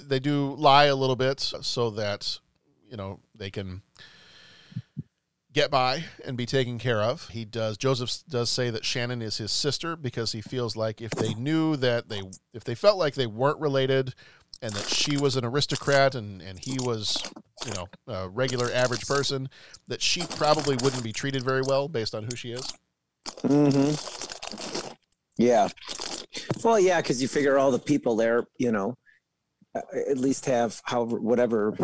they do lie a little bit so that, they can get by and be taken care of. Joseph does say that Shannon is his sister because he feels like if they felt like they weren't related and that she was an aristocrat and he was, a regular average person, that she probably wouldn't be treated very well based on who she is. Mm-hmm. Yeah. Well, yeah, because you figure all the people there, at least have whatever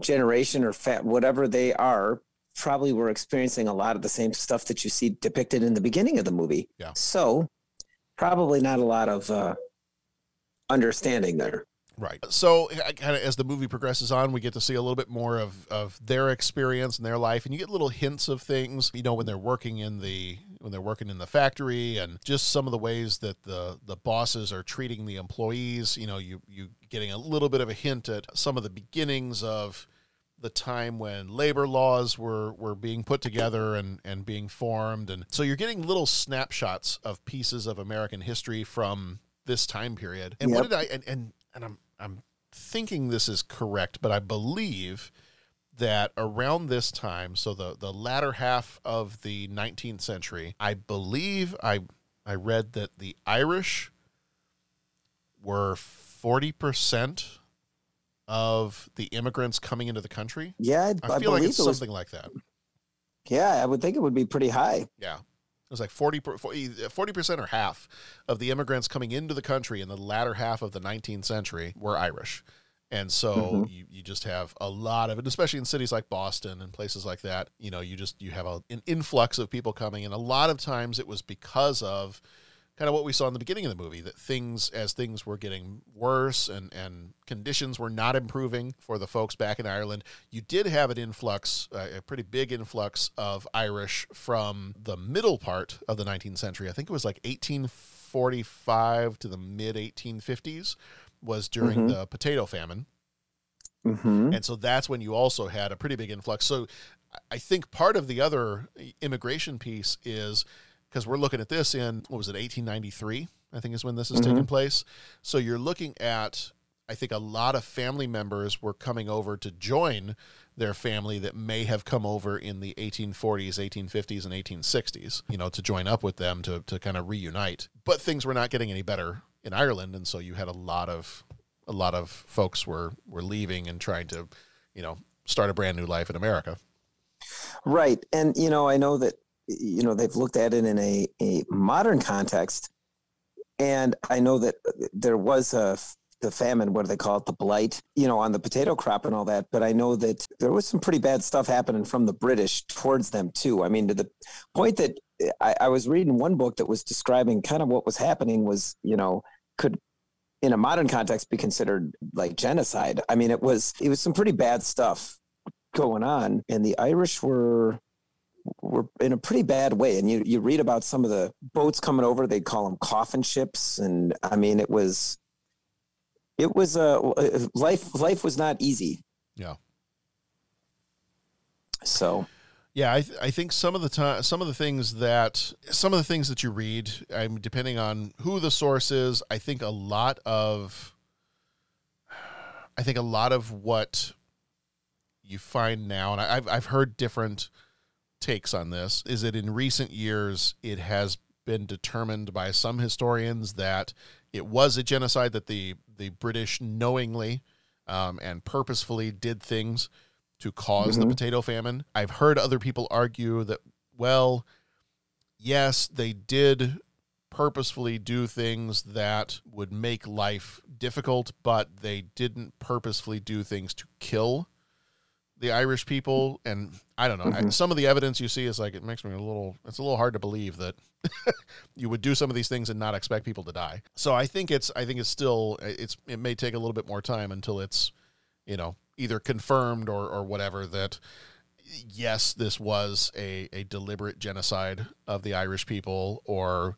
generation or whatever they are, probably were experiencing a lot of the same stuff that you see depicted in the beginning of the movie. Yeah. So probably not a lot of understanding there. Right. So kind of as the movie progresses on, we get to see a little bit more of their experience and their life, and you get little hints of things, when they're working in the factory, and just some of the ways that the bosses are treating the employees. You getting a little bit of a hint at some of the beginnings of the time when labor laws were being put together and being formed. And so you're getting little snapshots of pieces of American history from this time period. And I'm thinking this is correct, but I believe that around this time, so the latter half of the 19th century, I believe I read that the Irish were 40% of the immigrants coming into the country. Yeah, I feel like it's something like that. Yeah, I would think it would be pretty high. Yeah. It was like 40% or half of the immigrants coming into the country in the latter half of the 19th century were Irish. And so you just have a lot of it, especially in cities like Boston and places like that. You have an influx of people coming in. A lot of times it was because of kind of what we saw in the beginning of the movie, that things were getting worse and conditions were not improving for the folks back in Ireland. You did have an influx, a pretty big influx of Irish from the middle part of the 19th century. I think it was like 1845 to the mid-1850s was during the potato famine. Mm-hmm. And so that's when you also had a pretty big influx. So I think part of the other immigration piece is, because we're looking at this in, 1893, I think is when this is taking place. So you're looking at, I think a lot of family members were coming over to join their family that may have come over in the 1840s, 1850s, and 1860s, to join up with them to kind of reunite. But things were not getting any better in Ireland, and so you had a lot of folks were leaving and trying to, start a brand new life in America. Right. And, I know that, they've looked at it in a modern context. And I know that there was the famine, what do they call it? The blight, on the potato crop and all that. But I know that there was some pretty bad stuff happening from the British towards them too. I mean, to the point that I was reading one book that was describing kind of what was happening was, could in a modern context be considered like genocide. I mean, it was some pretty bad stuff going on, and the Irish were in a pretty bad way. And you read about some of the boats coming over, they call them coffin ships. And I mean, it was life was not easy. Yeah. So, yeah, I think some of the things that you read, depending on who the source is, I think a lot of what you find now, and I've heard different takes on this, is that in recent years it has been determined by some historians that it was a genocide, that the British knowingly and purposefully did things to cause the potato famine. I've heard other people argue that, well, yes, they did purposefully do things that would make life difficult, but they didn't purposefully do things to kill the Irish people, and I don't know. Mm-hmm. Some of the evidence you see is like, it makes me it's a little hard to believe that you would do some of these things and not expect people to die. So I think it may take a little bit more time until it's, either confirmed or whatever that, yes, this was a deliberate genocide of the Irish people, or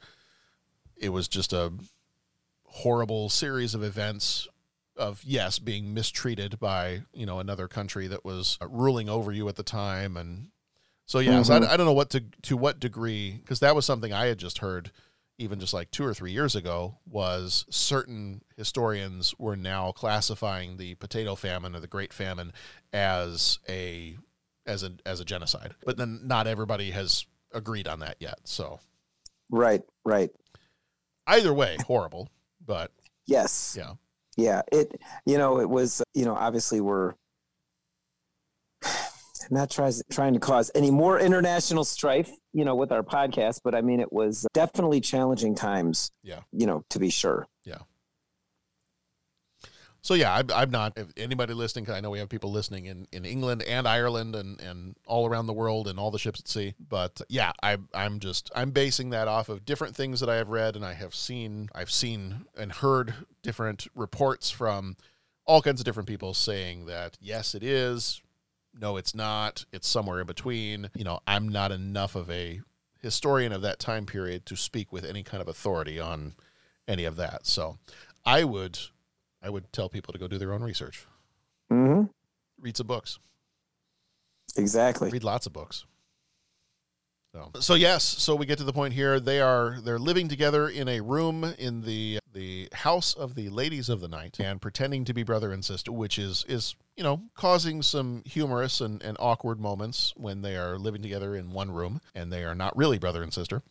it was just a horrible series of events of, yes, being mistreated by, another country that was ruling over you at the time. And so, yeah, mm-hmm. So I don't know to what degree, because that was something I had just heard even just like 2 or 3 years ago, was certain historians were now classifying the potato famine or the Great Famine as a genocide. But then not everybody has agreed on that yet. So right. Either way, horrible, but yes. Yeah. Yeah. It, it was, obviously we're not trying to cause any more international strife, with our podcast, but I mean, it was definitely challenging times. Yeah. To be sure. Yeah. So, yeah, I'm not, if anybody listening, because I know we have people listening in England and Ireland and all around the world and all the ships at sea. But, yeah, I'm basing that off of different things that I have read and I have seen. I've seen and heard different reports from all kinds of different people saying that, yes, it is. No, it's not. It's somewhere in between. I'm not enough of a historian of that time period to speak with any kind of authority on any of that. So I would tell people to go do their own research. Mm-hmm. Read some books. Exactly. Read lots of books. So we get to the point here. They're living together in a room in the house of the ladies of the night and pretending to be brother and sister, which is causing some humorous and awkward moments when they are living together in one room and they are not really brother and sister.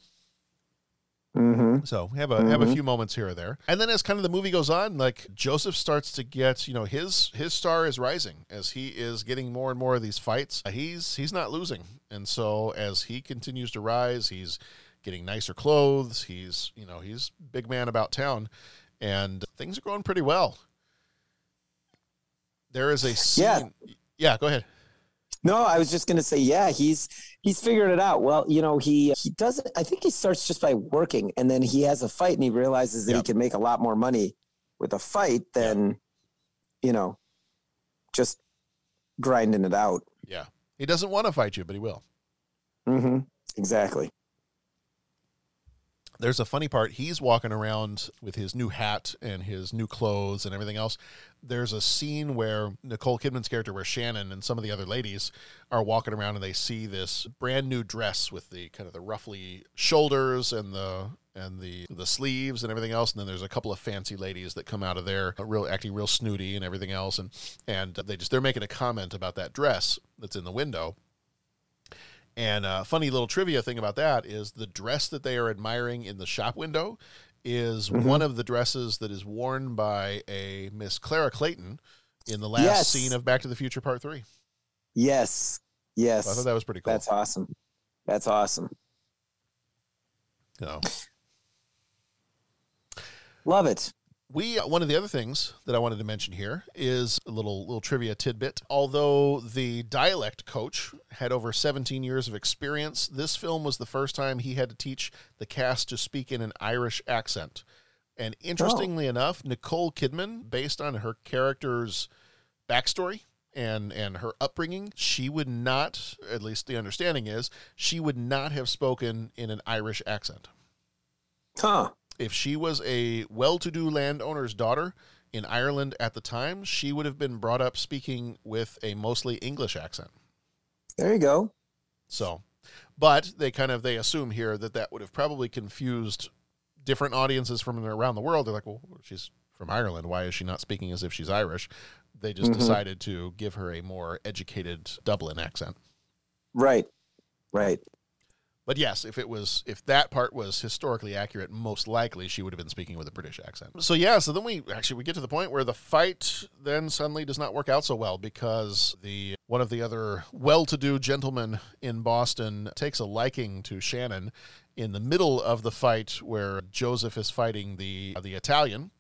Mm-hmm. So we have a few moments here or there. And then as kind of the movie goes on, like Joseph starts to get, his star is rising as he is getting more and more of these fights. He's not losing. And so as he continues to rise, he's getting nicer clothes. He's big man about town and things are going pretty well. There is a scene. Yeah, go ahead. No, I was just going to say, yeah, he's figured it out. Well, he doesn't, I think he starts just by working and then he has a fight and he realizes that he can make a lot more money with a fight than, just grinding it out. Yeah. He doesn't want to fight you, but he will. Mm-hmm. Exactly. There's a funny part. He's walking around with his new hat and his new clothes and everything else. There's a scene where Nicole Kidman's character, where Shannon and some of the other ladies are walking around and they see this brand new dress with the kind of the ruffly shoulders and the sleeves and everything else. And then there's a couple of fancy ladies that come out of there acting real snooty and everything else. And they're making a comment about that dress that's in the window. And a funny little trivia thing about that is the dress that they are admiring in the shop window is one of the dresses that is worn by a Miss Clara Clayton in the last scene of Back to the Future Part 3. Yes. So I thought that was pretty cool. That's awesome. No. Love it. One of the other things that I wanted to mention here is a little trivia tidbit. Although the dialect coach had over 17 years of experience, this film was the first time he had to teach the cast to speak in an Irish accent. And interestingly enough, Nicole Kidman, based on her character's backstory and her upbringing, she would not, at least the understanding is, she would not have spoken in an Irish accent. Huh. If she was a well-to-do landowner's daughter in Ireland at the time, she would have been brought up speaking with a mostly English accent. There you go. So, but they assume here that would have probably confused different audiences from around the world. They're like, well, she's from Ireland. Why is she not speaking as if she's Irish? They just decided to give her a more educated Dublin accent. Right. But yes, if that part was historically accurate, most likely she would have been speaking with a British accent. So yeah, so then we get to the point where the fight then suddenly does not work out so well because one of the other well-to-do gentlemen in Boston takes a liking to Shannon in the middle of the fight where Joseph is fighting the Italian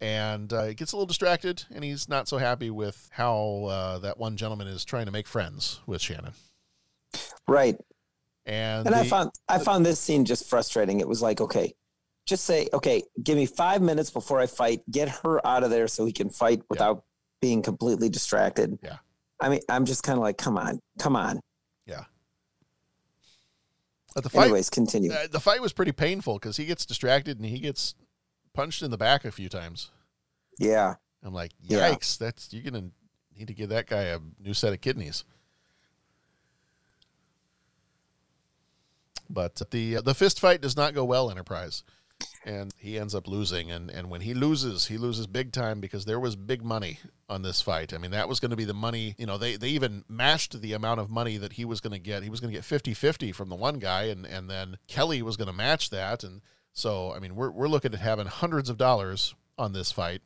And he gets a little distracted, and he's not so happy with how that one gentleman is trying to make friends with Shannon. Right. And I found this scene just frustrating. It was like, okay, just say, okay, give me 5 minutes before I fight. Get her out of there so he can fight without being completely distracted. Yeah. I mean, I'm just kind of like, come on. Yeah. But the fight, anyways, continue. The fight was pretty painful because he gets distracted and he gets punched in the back a few times. Yeah. I'm like, yikes, that's, you're going to need to give that guy a new set of kidneys. But the fist fight does not go well, Enterprise. And he ends up losing. And when he loses big time because there was big money on this fight. I mean, that was going to be the money. You know, they even mashed the amount of money that he was going to get. He was going to get 50-50 from the one guy, and then Kelly was going to match that. And so, I mean, we're looking at having hundreds of dollars on this fight,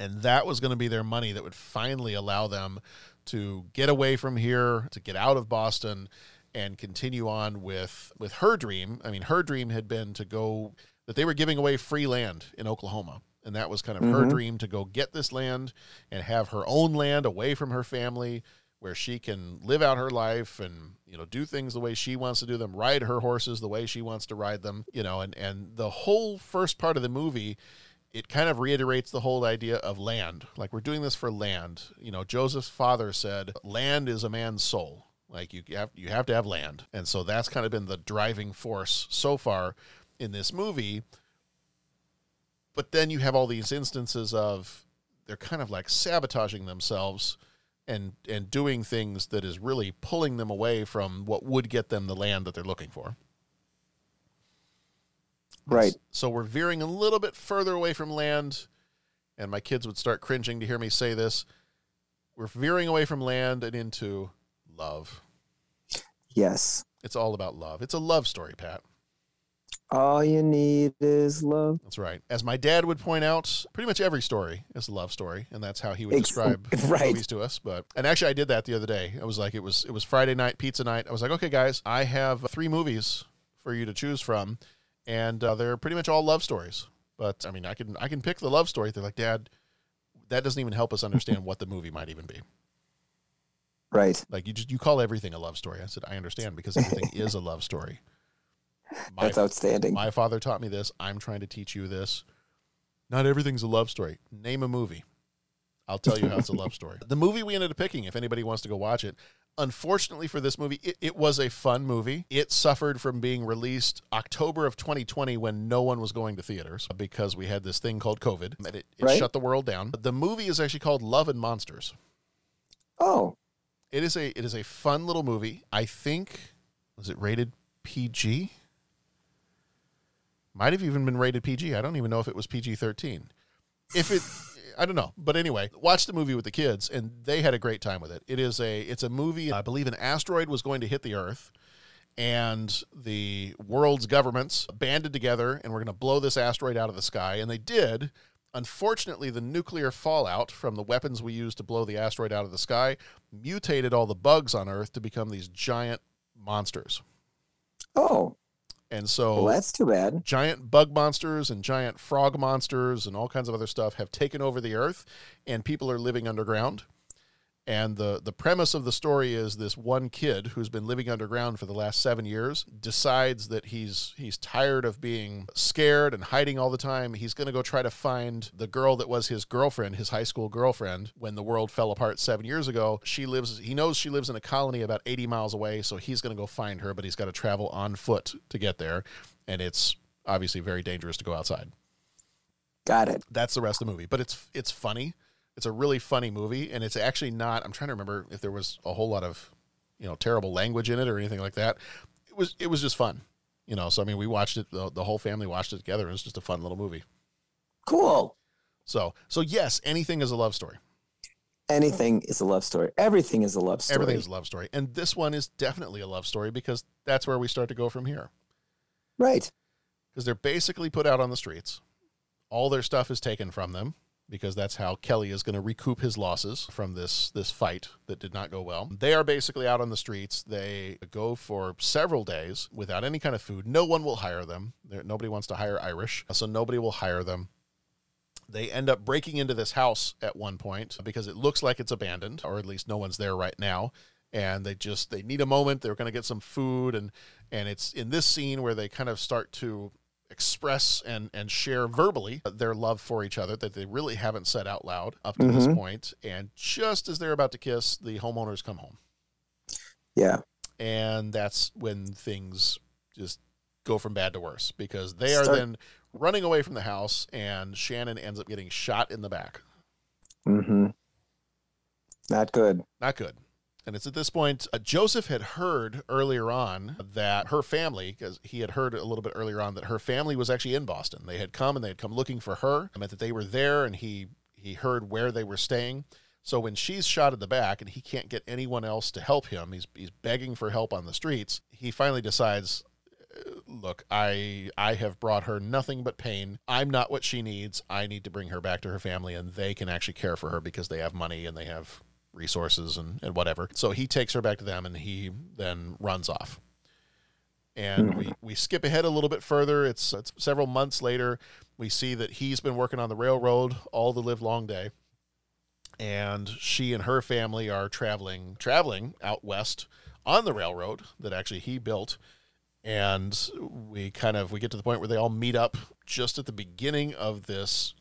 and that was going to be their money that would finally allow them to get away from here, to get out of Boston, and continue on with her dream. I mean, her dream had been to go, that they were giving away free land in Oklahoma, and that was kind of her dream, to go get this land and have her own land away from her family, where she can live out her life and, you know, do things the way she wants to do them, ride her horses the way she wants to ride them, you know, and the whole first part of the movie, it kind of reiterates the whole idea of land. Like, we're doing this for land. You know, Joseph's father said, land is a man's soul. Like, you have to have land. And so that's kind of been the driving force so far in this movie. But then you have all these instances of they're kind of like sabotaging themselves and doing things that is really pulling them away from what would get them the land that they're looking for. Right. So we're veering a little bit further away from land, and my kids would start cringing to hear me say this. We're veering away from land and into love. Yes. It's all about love. It's a love story, Pat. All you need is love. That's right. As my dad would point out, pretty much every story is a love story, and that's how he would describe movies to us. But, and actually, I did that the other day. I was like, it was Friday night, pizza night. I was like, okay, guys, I have 3 movies for you to choose from, and they're pretty much all love stories. But I mean, I can pick the love story. They're like, Dad, that doesn't even help us understand what the movie might even be. Right. Like, you call everything a love story. I said, I understand, because everything is a love story. That's outstanding. My father taught me this. I'm trying to teach you this. Not everything's a love story. Name a movie. I'll tell you how it's a love story. The movie we ended up picking, if anybody wants to go watch it, unfortunately for this movie, it was a fun movie. It suffered from being released October of 2020 when no one was going to theaters because we had this thing called COVID, and it shut the world down. The movie is actually called Love and Monsters. Oh. It is a fun little movie. I think, was it rated PG? Might have even been rated PG. I don't even know if it was PG-13. I don't know. But anyway, watch the movie with the kids, and they had a great time with it. It's a movie, I believe an asteroid was going to hit the Earth, and the world's governments banded together, and we're going to blow this asteroid out of the sky, and they did. Unfortunately, the nuclear fallout from the weapons we used to blow the asteroid out of the sky mutated all the bugs on Earth to become these giant monsters. Oh. And so, well, that's too bad. Giant bug monsters and giant frog monsters and all kinds of other stuff have taken over the Earth, and people are living underground. And the premise of the story is this one kid who's been living underground for the last 7 years decides that he's tired of being scared and hiding all the time. He's going to go try to find the girl that was his girlfriend, his high school girlfriend, when the world fell apart 7 years ago. He knows she lives in a colony about 80 miles away, so he's going to go find her, but he's got to travel on foot to get there. And it's obviously very dangerous to go outside. Got it. That's the rest of the movie, but it's funny. It's a really funny movie, and it's actually not, I'm trying to remember if there was a whole lot of, you know, terrible language in it or anything like that. It was just fun, you know? So, I mean, we watched it, the whole family watched it together. It was just a fun little movie. Cool. So yes, anything is a love story. Anything is a love story. Everything is a love story. Everything is a love story. And this one is definitely a love story, because that's where we start to go from here. Right. Because they're basically put out on the streets. All their stuff is taken from them, because that's how Kelly is going to recoup his losses from this fight that did not go well. They are basically out on the streets. They go for several days without any kind of food. No one will hire them. Nobody wants to hire Irish, so nobody will hire them. They end up breaking into this house at one point because it looks like it's abandoned, or at least no one's there right now. And they need a moment. They're going to get some food. And it's in this scene where they kind of start to express and share verbally their love for each other that they really haven't said out loud up to this point. And just as they're about to kiss, the homeowners come home. Yeah. And that's when things just go from bad to worse, because they are then running away from the house, and Shannon ends up getting shot in the back. Mm-hmm. Not good. Not good. And it's at this point, Joseph had heard earlier on that her family, because he had heard a little bit earlier on that her family was actually in Boston. They had come, and they had come looking for her. It meant that they were there, and he heard where they were staying. So when she's shot in the back and he can't get anyone else to help him, he's begging for help on the streets. He finally decides, look, I have brought her nothing but pain. I'm not what she needs. I need to bring her back to her family, and they can actually care for her because they have money and they have resources and whatever. So he takes her back to them, and he then runs off. And we skip ahead a little bit further. It's several months later. We see that he's been working on the railroad all the live long day, and she and her family are traveling out west on the railroad that actually he built. And we get to the point where they all meet up just at the beginning of this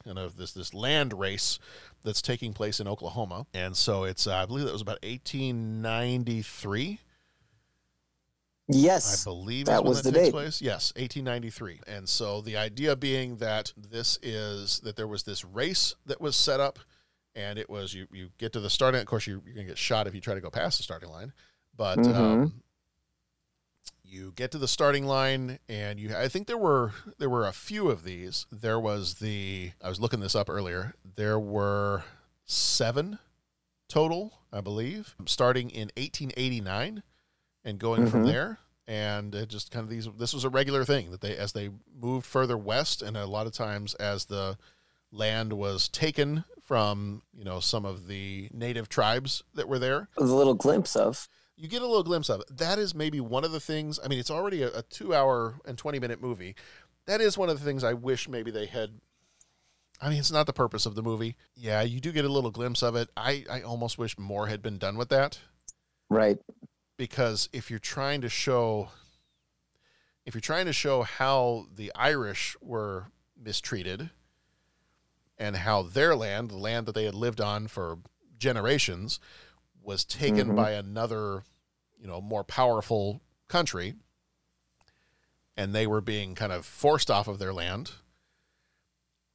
land race that's taking place in Oklahoma. And so it's, I believe that was about 1893. Yes. I believe that was the date. Yes, 1893. And so the idea being that there was this race that was set up, and it was, you get to the starting, of course you're going to get shot if you try to go past the starting line, but, you get to the starting line, and I think there were a few of these. There was I was looking this up earlier. There were 7 total, I believe, starting in 1889 and going from there. And it just kind of this was a regular thing that as they moved further west, and a lot of times as the land was taken from, some of the native tribes that were there. A little glimpse of. You get a little glimpse of it. That is maybe one of the things. I mean, it's already a 2 hour and 20 minute movie. That is one of the things I wish maybe they had. I mean, it's not the purpose of the movie. Yeah, you do get a little glimpse of it. I almost wish more had been done with that. Right. Because if you're trying to show. How the Irish were mistreated, and how their land, the land that they had lived on for generations, was taken by another, more powerful country, and they were being kind of forced off of their land.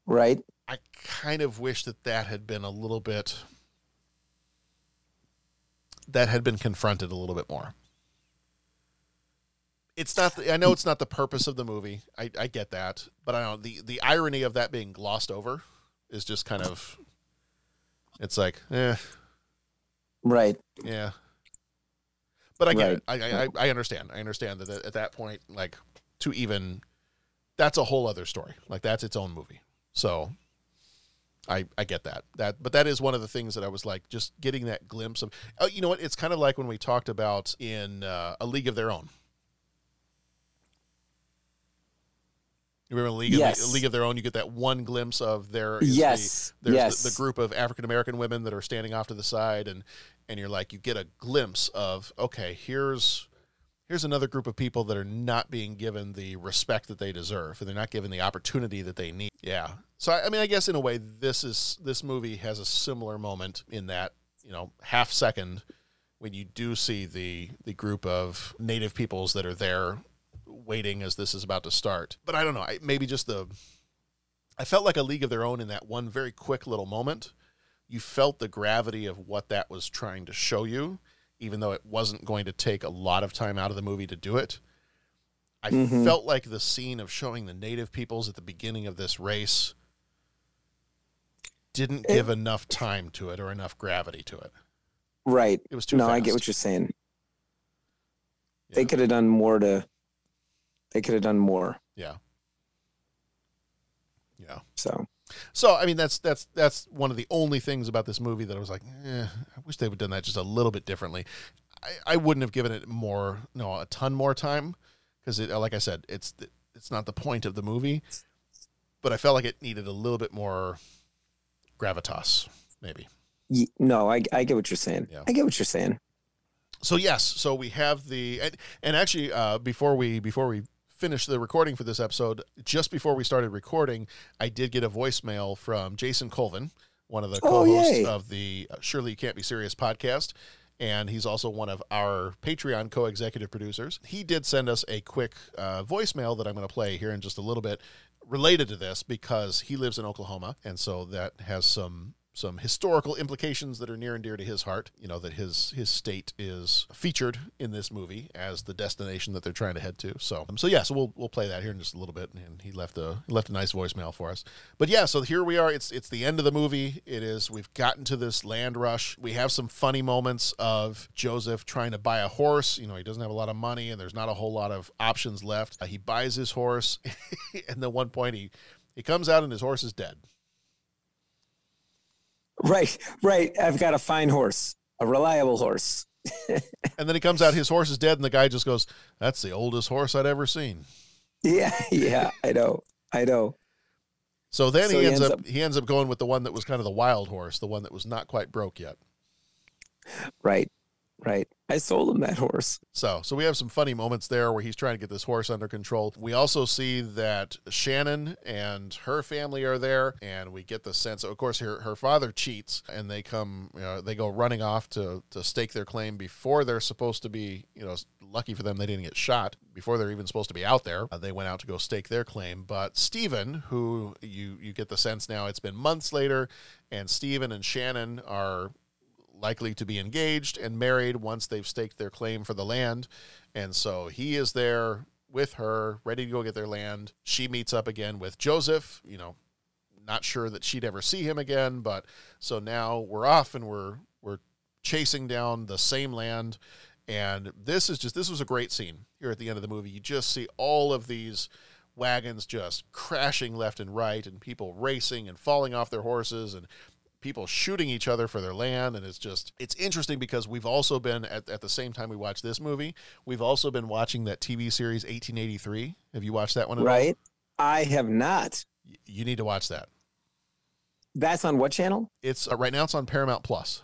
Right. I kind of wish that had been confronted a little bit more. It's not, I know it's not the purpose of the movie. I get that, but I don't, the irony of that being glossed over is just kind of, it's like, Right. Yeah. But I get it. I understand. I understand that at that point, like, to even, that's a whole other story. Like, that's its own movie. So I get that. But that is one of the things that I was like, just getting that glimpse of, oh, you know what? It's kind of like when we talked about in A League of Their Own. You remember A League of Their Own? You get that one glimpse of the group of African-American women that are standing off to the side, and you're like, you get a glimpse of, okay, here's another group of people that are not being given the respect that they deserve, and they're not given the opportunity that they need. Yeah. So, I mean, I guess in a way, this movie has a similar moment in that, half second when you do see the group of native peoples that are there waiting as this is about to start. But I don't know, I felt like A League of Their Own in that one very quick little moment. You felt the gravity of what that was trying to show you, even though it wasn't going to take a lot of time out of the movie to do it. I felt like the scene of showing the native peoples at the beginning of this race didn't give enough time to it or enough gravity to it. Right. It was too fast. I get what you're saying. Yeah. They could have done more. Yeah. Yeah. So I mean, that's one of the only things about this movie that I was like, I wish they would have done that just a little bit differently. I wouldn't have given it a ton more time, because like I said, it's not the point of the movie, but I felt like it needed a little bit more gravitas, maybe. No, I get what you're saying. Yeah. I get what you're saying. So yes, so we have the and actually before we finish the recording for this episode, just before we started recording, I did get a voicemail from Jason Colvin, one of the co-hosts of the Surely You Can't Be Serious podcast, and he's also one of our Patreon co-executive producers. He did send us a quick voicemail that I'm going to play here in just a little bit related to this because he lives in Oklahoma, and so that has some historical implications that are near and dear to his heart, you know, that his state is featured in this movie as the destination that they're trying to head to. So we'll play that here in just a little bit. And he left a nice voicemail for us, but yeah, so here we are. It's the end of the movie. We've gotten to this land rush. We have some funny moments of Joseph trying to buy a horse. You know, he doesn't have a lot of money and there's not a whole lot of options left. He buys his horse. And then one point he comes out and his horse is dead. Right. I've got a fine horse, a reliable horse. And then he comes out, his horse is dead, and the guy just goes, "That's the oldest horse I'd ever seen." Yeah, I know. So then he ends up going with the one that was kind of the wild horse, the one that was not quite broke yet. Right. I sold him that horse. So we have some funny moments there where he's trying to get this horse under control. We also see that Shannon and her family are there, and we get the sense, of course, her father cheats, and they come, you know, they go running off to stake their claim before they're supposed to be, you know, lucky for them, they didn't get shot before they're even supposed to be out there. They went out to go stake their claim, but Stephen, who you get the sense now, it's been months later, and Stephen and Shannon are likely to be engaged and married once they've staked their claim for the land. And so he is there with her, ready to go get their land. She meets up again with Joseph, you know, not sure that she'd ever see him again, but so now we're off and we're chasing down the same land. And this was a great scene here at the end of the movie. You just see all of these wagons just crashing left and right and people racing and falling off their horses and people shooting each other for their land. And it's interesting because we've also been at the same time we watch this movie, we've also been watching that TV series 1883. Have you watched that one at all? Right. I have not. You need to watch that. That's on what channel? It's right now it's on Paramount Plus.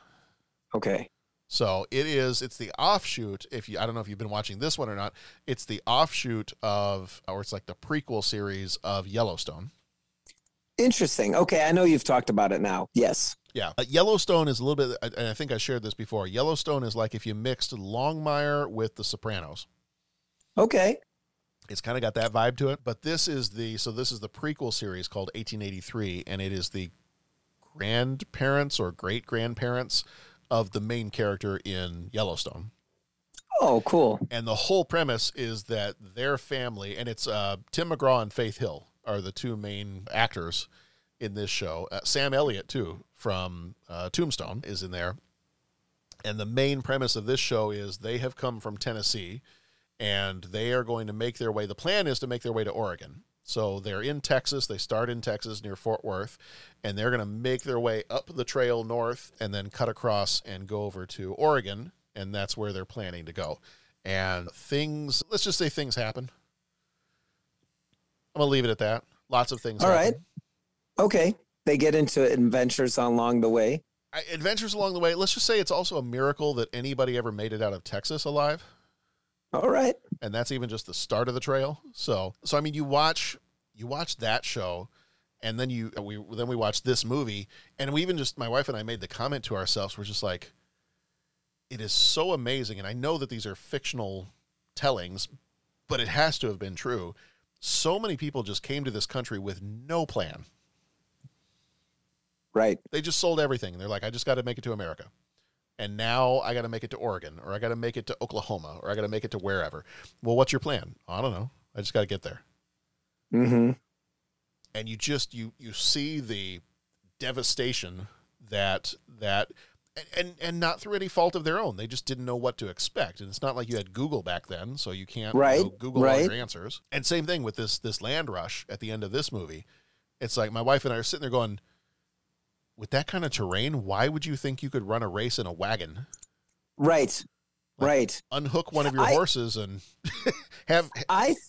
Okay. So it's the offshoot. I don't know if you've been watching this one or not. It's the offshoot of, or it's like the prequel series of Yellowstone. Interesting. Okay, I know you've talked about it now. Yes. Yeah. Yellowstone is a little bit, and I think I shared this before, Yellowstone is like if you mixed Longmire with The Sopranos. Okay. It's kind of got that vibe to it, but this is the prequel series called 1883, and it is the grandparents or great-grandparents of the main character in Yellowstone. Oh, cool. And the whole premise is that their family, and it's Tim McGraw and Faith Hill are the two main actors in this show. Sam Elliott, too, from Tombstone is in there. And the main premise of this show is they have come from Tennessee, and they are going to make their way. The plan is to make their way to Oregon. So they're in Texas. They start in Texas near Fort Worth, and they're going to make their way up the trail north and then cut across and go over to Oregon, and that's where they're planning to go. And things, let's just say things happen. I'm going to leave it at that. Lots of things happen. All right. Okay. They get into adventures along the way. Adventures along the way. Let's just say it's also a miracle that anybody ever made it out of Texas alive. All right. And that's even just the start of the trail. So I mean, you watch that show, and then we watch this movie, and we even just, my wife and I made the comment to ourselves, we're just like, it is so amazing, and I know that these are fictional tellings, but it has to have been true. So many people just came to this country with no plan. Right. They just sold everything. They're like, I just got to make it to America. And now I got to make it to Oregon, or I got to make it to Oklahoma, or I got to make it to wherever. Well, what's your plan? I don't know. I just got to get there. Mm-hmm. And you just, you see the devastation that, and not through any fault of their own. They just didn't know what to expect. And it's not like you had Google back then, so you can't Google all your answers. And same thing with this land rush at the end of this movie. It's like my wife and I are sitting there going, with that kind of terrain, why would you think you could run a race in a wagon? Right. Like, right. Unhook one of your horses and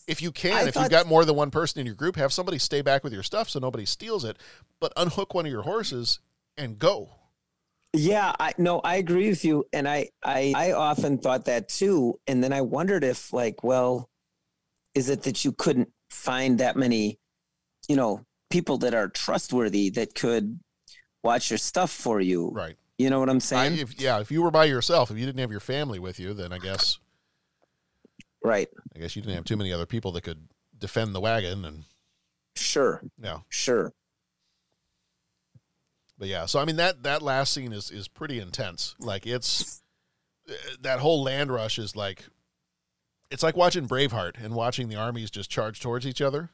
if you've got more than one person in your group, have somebody stay back with your stuff so nobody steals it. But unhook one of your horses and go. Yeah, I agree with you. And I often thought that too. And then I wondered if is it that you couldn't find that many, people that are trustworthy that could watch your stuff for you? Right. You know what I'm saying? If you were by yourself, if you didn't have your family with you, then I guess. Right. I guess you didn't have too many other people that could defend the wagon and. Sure. Yeah. Sure. But yeah, so I mean that last scene is pretty intense. Like it's that whole land rush is like it's like watching Braveheart and watching the armies just charge towards each other.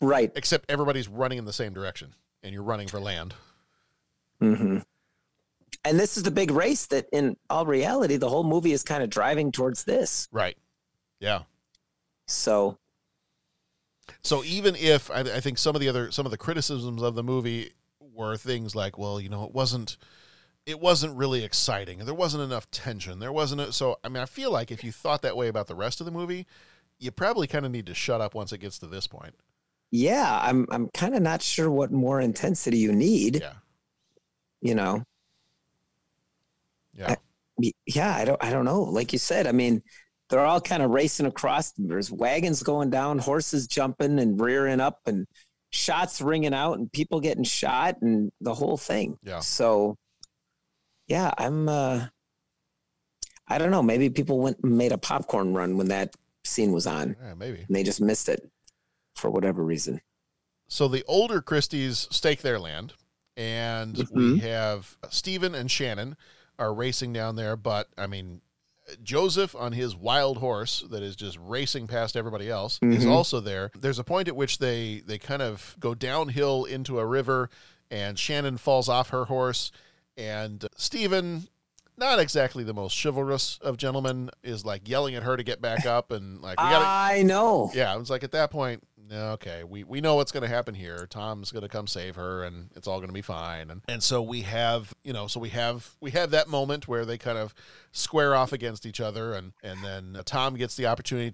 Right. Except everybody's running in the same direction and you're running for land. Mm-hmm. And this is the big race that in all reality the whole movie is kind of driving towards this. Right. Yeah. So even if I think some of the criticisms of the movie were things like, well, it wasn't really exciting. There wasn't enough tension. So, I mean, I feel like if you thought that way about the rest of the movie, you probably kind of need to shut up once it gets to this point. Yeah. I'm kind of not sure what more intensity you need. Yeah. Yeah. I don't know. Like you said, I mean, they're all kind of racing across. There's wagons going down, horses jumping and rearing up and shots ringing out and people getting shot and the whole thing. Yeah. So yeah, I don't know. Maybe people went and made a popcorn run when that scene was on. Yeah, maybe. And they just missed it for whatever reason. So the older Christies stake their land and we have Stephen and Shannon are racing down there. But I mean, Joseph on his wild horse that is just racing past everybody else is also there. There's a point at which they kind of go downhill into a river and Shannon falls off her horse and Stephen, not exactly the most chivalrous of gentlemen, is like yelling at her to get back up and like, we gotta, I know. Yeah. I was like at that point, okay, we know what's going to happen here. Tom's going to come save her and it's all going to be fine. And so we have, we have that moment where they kind of square off against each other. And then Joseph gets the opportunity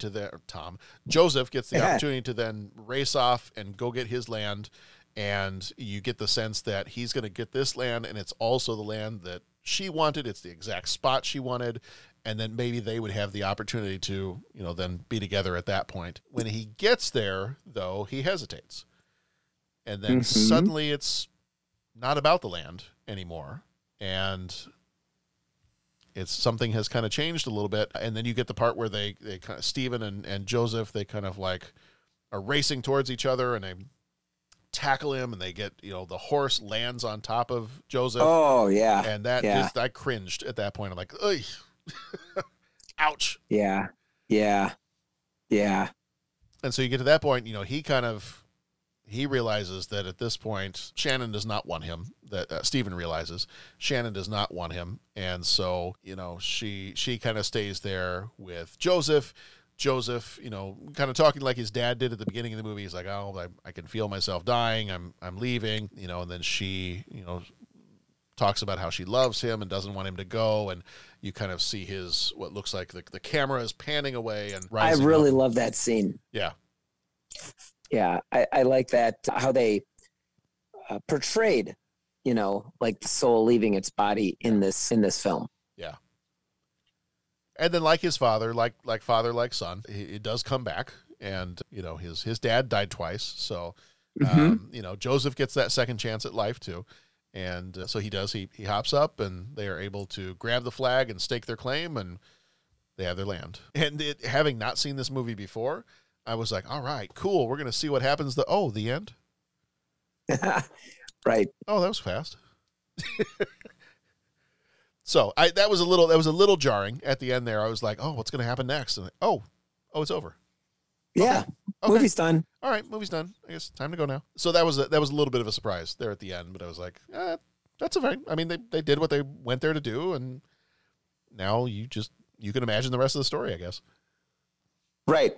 to then race off and go get his land. And you get the sense that he's going to get this land. And it's also the land that she wanted. It's the exact spot she wanted. And then maybe they would have the opportunity to, then be together at that point. When he gets there, though, he hesitates. And then suddenly it's not about the land anymore. And it's something has kind of changed a little bit. And then you get the part where they kind of, Stephen and Joseph, they kind of like are racing towards each other and they tackle him and they get, the horse lands on top of Joseph. Oh yeah. And I cringed at that point. I'm like, ugh. Ouch. Yeah. And so you get to that point, he realizes that at this point, Shannon does not want him, that Stephen realizes Shannon does not want him. And so, she kind of stays there with Joseph. Joseph, kind of talking like his dad did at the beginning of the movie. He's like, oh, I can feel myself dying. I'm leaving, and then she, talks about how she loves him and doesn't want him to go. And you kind of see what looks like the camera is panning away and rising I really up. Love that scene. Yeah. Yeah. I like that, how they portrayed, like the soul leaving its body in this film. Yeah. And then like his father, like father, like son, it does come back and, his dad died twice. So, Joseph gets that second chance at life too. And so he does, he hops up and they are able to grab the flag and stake their claim and they have their land. And having not seen this movie before, I was like, all right, cool. We're going to see what happens. The end. Right. Oh, that was fast. So that was a little jarring at the end there. I was like, oh, what's going to happen next? And it's over. Yeah. Okay. Movie's done. All right. Movie's done. I guess time to go now. So that was a little bit of a surprise there at the end, but I was like, that's all right. I mean, they did what they went there to do. And now you can imagine the rest of the story, I guess. Right.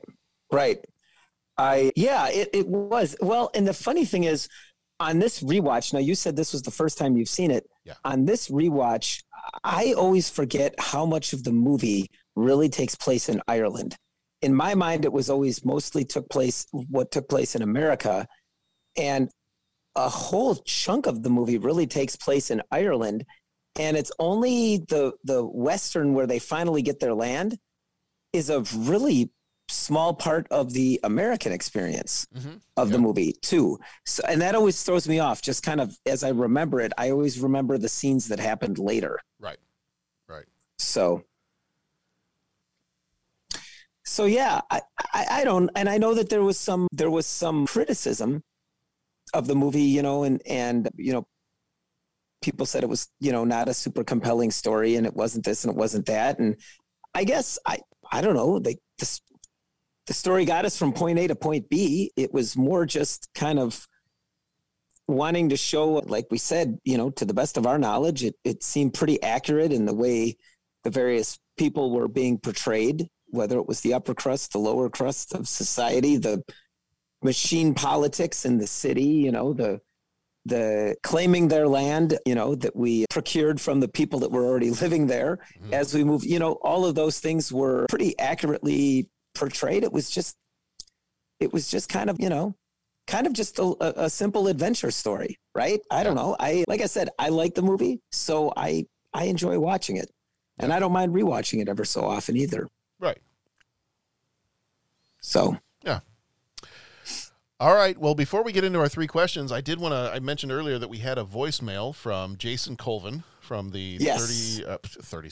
It was. Well, and the funny thing is on this rewatch, now you said this was the first time you've seen it. Yeah. On this rewatch, I always forget how much of the movie really takes place in Ireland. In my mind, it was always mostly what took place in America. And a whole chunk of the movie really takes place in Ireland, and it's only the Western where they finally get their land is a really small part of the American experience of the movie too. So, and that always throws me off just kind of, as I remember it, I always remember the scenes that happened later. Right. Right. So yeah, I don't, and I know that there was some criticism of the movie, you know, and, you know, people said it was, you know, not a super compelling story and it wasn't this and it wasn't that. And I guess I don't know. The story got us from point A to point B. It was more just kind of wanting to show, like we said, you know, to the best of our knowledge, it seemed pretty accurate in the way the various people were being portrayed, whether it was the upper crust, the lower crust of society, the machine politics in the city, you know, the claiming their land, you know, that we procured from the people that were already living there as we moved, you know, all of those things were pretty accurately portrayed. It was just kind of, you know, just a simple adventure story. Right. I don't know. Like I said, I like the movie, so I enjoy watching it, and I don't mind rewatching it ever so often either. Right. So, yeah. All right. Well, before we get into our three questions, I mentioned earlier that we had a voicemail from Jason Colvin from the 30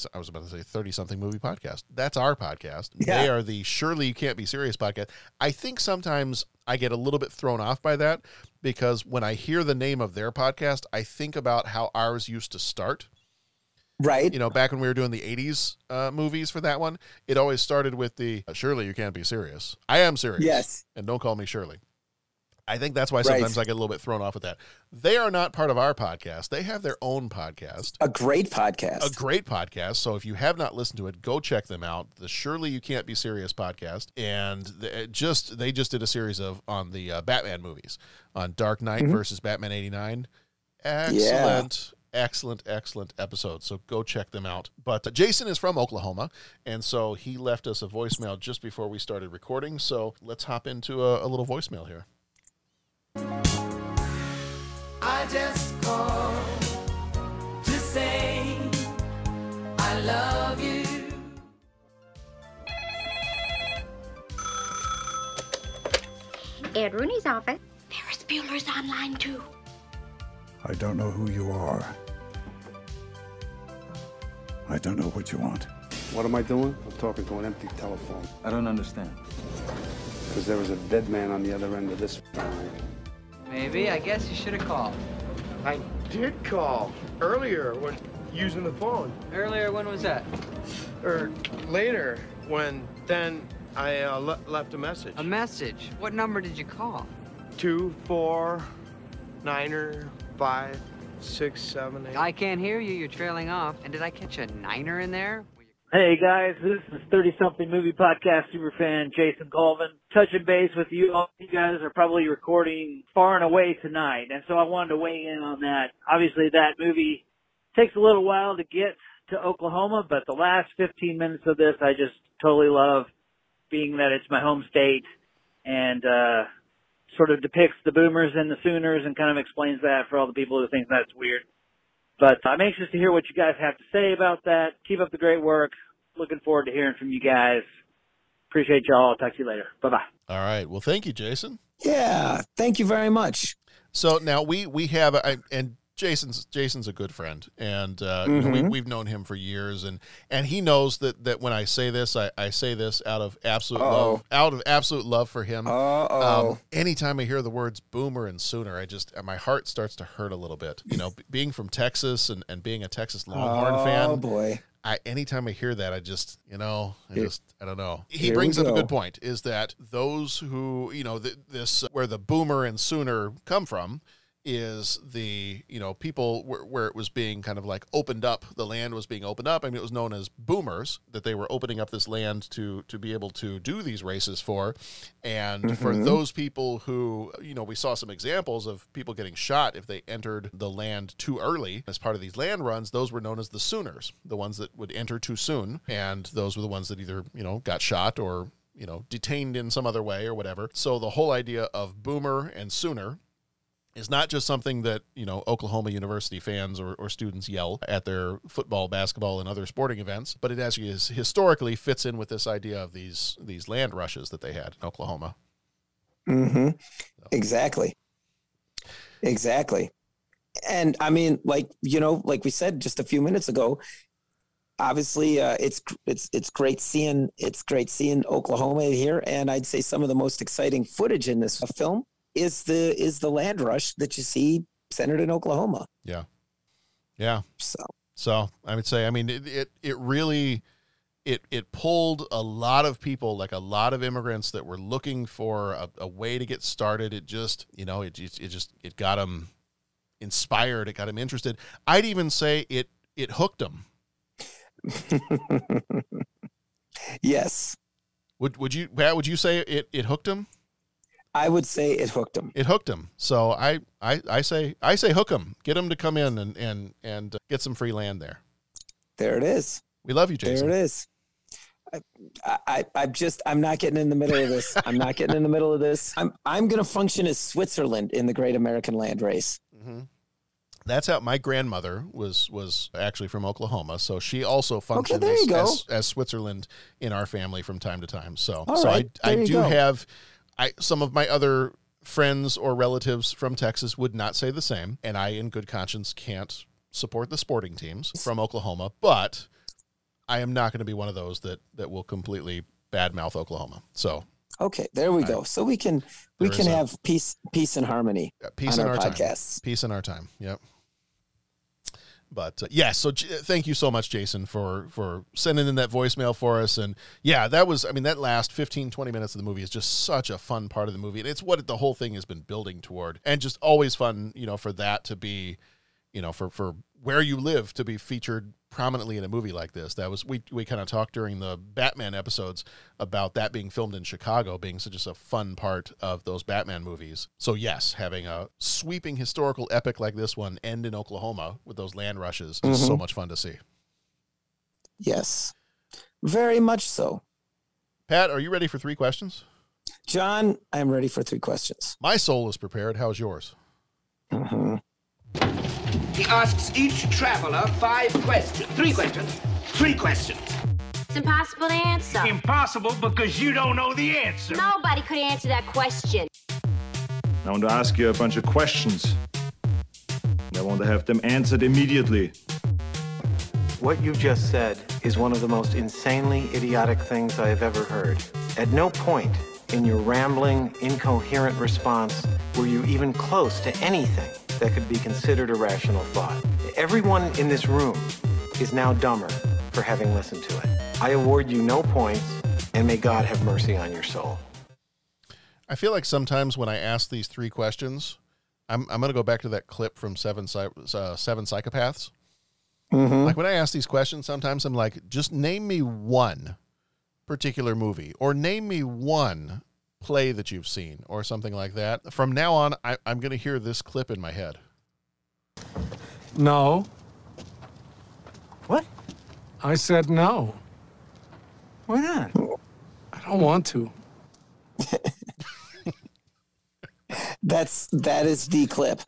something movie podcast. That's our podcast. Yeah. They are the Surely You Can't Be Serious podcast. I think sometimes I get a little bit thrown off by that because when I hear the name of their podcast, I think about how ours used to start. Right. You know, back when we were doing the 80s movies for that one, it always started with the Surely You Can't Be Serious. I am serious. Yes. And don't call me Shirley. I think that's why sometimes I get a little bit thrown off with that. They are not part of our podcast. They have their own podcast. A great podcast. So if you have not listened to it, go check them out. The Surely You Can't Be Serious podcast. And they just did a series on the Batman movies, on Dark Knight versus Batman 89. Excellent. Yeah. Excellent episode. So go check them out. But Jason is from Oklahoma, and so he left us a voicemail just before we started recording. So let's hop into a little voicemail here. I just called to say I love you. Ed Rooney's office. Ferris Bueller's online too. I don't know who you are. I don't know what you want. What am I doing? I'm talking to an empty telephone. I don't understand. Because there was a dead man on the other end of this line. Maybe. I guess you should have called. I did call earlier when using the phone. Earlier, when was that? Or later, when then I left a message. A message? What number did you call? 249-567-8. I can't hear you. You're trailing off. And did I catch a niner in there? Hey, guys, this is 30-something movie podcast superfan Jason Colvin. Touching base with you all. You guys are probably recording far and away tonight, and so I wanted to weigh in on that. Obviously, that movie takes a little while to get to Oklahoma, but the last 15 minutes of this I just totally love, being that it's my home state, and sort of depicts the boomers and the sooners and kind of explains that for all the people who think that's weird. But I'm anxious to hear what you guys have to say about that. Keep up the great work. Looking forward to hearing from you guys. Appreciate y'all. I'll talk to you later. Bye-bye. All right. Well, thank you, Jason. Yeah. Thank you very much. So now we have, and Jason's a good friend, and we've known him for years, and he knows that when I say this, I say this out of absolute love for him. Anytime I hear the words boomer and sooner, my heart starts to hurt a little bit, you know, being from Texas and being a Texas Longhorn fan. Oh boy. Anytime I hear that, I just, you know, I don't know. He brings up a good point, is that those who, you know, where the boomer and sooner come from, is the, you know, people where it was being kind of like opened up, the land was being opened up. I mean, it was known as boomers, that they were opening up this land to be able to do these races for. And for those people who, you know, we saw some examples of people getting shot if they entered the land too early as part of these land runs. Those were known as the Sooners, the ones that would enter too soon. And those were the ones that either, you know, got shot or, you know, detained in some other way or whatever. So the whole idea of boomer and sooner It's not just something that, you know, Oklahoma University fans or students yell at their football, basketball, and other sporting events, but it actually is, historically fits in with this idea of these land rushes that they had in Oklahoma. Mm-hmm. So. Exactly. And I mean, like, you know, like we said just a few minutes ago, obviously it's great seeing Oklahoma here, and I'd say some of the most exciting footage in this film is the land rush that you see centered in Oklahoma. Yeah. Yeah. So I would say, I mean, it really pulled a lot of people, like a lot of immigrants that were looking for a way to get started. It just, you know, it got them inspired. It got them interested. I'd even say it hooked them. Yes. Would you, Pat, would you say it hooked them? I would say it hooked him. It hooked him. So I say hook him. Get him to come in and get some free land there. There it is. We love you, Jason. There it is. I'm not getting in the middle of this. I'm going to function as Switzerland in the Great American Land Race. Mm-hmm. That's how my grandmother was actually from Oklahoma, so she also functions as Switzerland in our family from time to time. So some of my other friends or relatives from Texas would not say the same, and I, in good conscience, can't support the sporting teams from Oklahoma, but I am not going to be one of those that will completely badmouth Oklahoma. So okay, there we go. So we can have peace and harmony on our podcasts. Peace in our time. Yep. But thank you so much, Jason, for sending in that voicemail for us. And yeah, that last 15, 20 minutes of the movie is just such a fun part of the movie. And it's what the whole thing has been building toward, and just always fun, you know, for that to be, you know, for where you live to be featured prominently in a movie like this. That was, we kind of talked during the Batman episodes about that being filmed in Chicago being such just a fun part of those Batman movies. So yes, having a sweeping historical epic like this one end in Oklahoma with those land rushes is so much fun to see. Yes, very much so. Pat, are you ready for 3 questions? John, I'm ready for 3 questions. My soul is prepared. How's yours? Mm-hmm. He asks each traveler 5 questions. 3 questions. 3 questions. It's impossible to answer. Impossible because you don't know the answer. Nobody could answer that question. I want to ask you a bunch of questions. I want to have them answered immediately. What you just said is one of the most insanely idiotic things I have ever heard. At no point in your rambling, incoherent response were you even close to anything that could be considered a rational thought. Everyone in this room is now dumber for having listened to it. I award you no points, and may God have mercy on your soul. I feel like sometimes when I ask these 3 questions, I'm going to go back to that clip from Seven Psychopaths. Mm-hmm. Like when I ask these questions, sometimes I'm like, just name me one particular movie, or name me one play that you've seen, or something like that. From now on, I'm going to hear this clip in my head. No. What? I said no. Why not? I don't want to. That is the clip.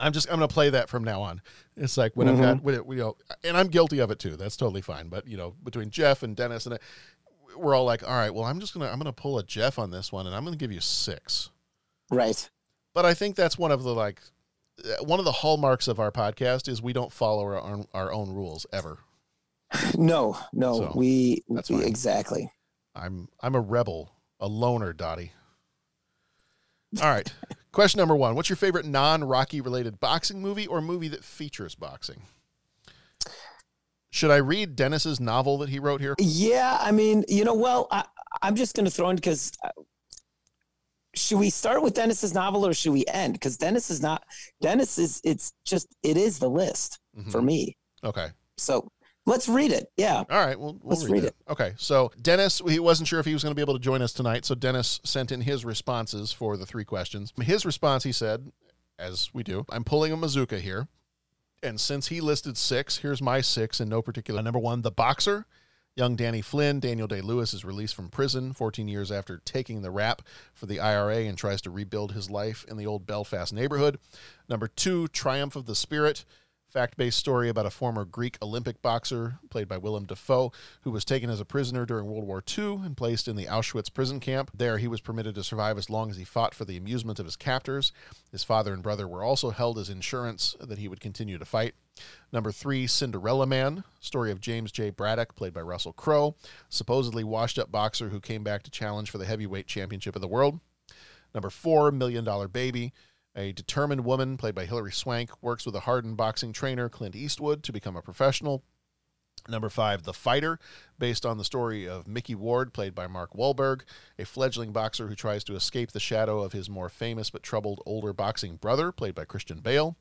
I'm going to play that from now on. It's like when I've got, and I'm guilty of it too. That's totally fine. But you know, between Jeff and Dennis and we're all like, all right, well, I'm going to pull a Jeff on this one, and I'm going to give you 6. Right. But I think that's one of the hallmarks of our podcast is we don't follow our own rules ever. No, so, that's exactly. I'm a rebel, a loner, Dottie. All right. Question number 1. What's your favorite non-Rocky related boxing movie or movie that features boxing? Should I read Dennis's novel that he wrote here? Yeah, I mean, you know, well, I'm just going to throw in because should we start with Dennis's novel or should we end? Because it is the list for me. Okay. So let's read it. Yeah. All right. Well, let's read it. Okay. So Dennis, he wasn't sure if he was going to be able to join us tonight. So Dennis sent in his responses for the 3 questions. His response, he said, as we do, I'm pulling a mazooka here. And since he listed 6, here's my 6 in no particular. Number 1, The Boxer. Young Danny Flynn, Daniel Day-Lewis, is released from prison 14 years after taking the rap for the IRA and tries to rebuild his life in the old Belfast neighborhood. Number 2, Triumph of the Spirit, fact-based story about a former Greek Olympic boxer, played by Willem Dafoe, who was taken as a prisoner during World War II and placed in the Auschwitz prison camp. There, he was permitted to survive as long as he fought for the amusement of his captors. His father and brother were also held as insurance that he would continue to fight. Number 3, Cinderella Man, story of James J. Braddock, played by Russell Crowe, supposedly washed-up boxer who came back to challenge for the heavyweight championship of the world. Number 4, $1 Million Baby, a determined woman, played by Hilary Swank, works with a hardened boxing trainer, Clint Eastwood, to become a professional. Number 5, The Fighter, based on the story of Mickey Ward, played by Mark Wahlberg, a fledgling boxer who tries to escape the shadow of his more famous but troubled older boxing brother, played by Christian Bale,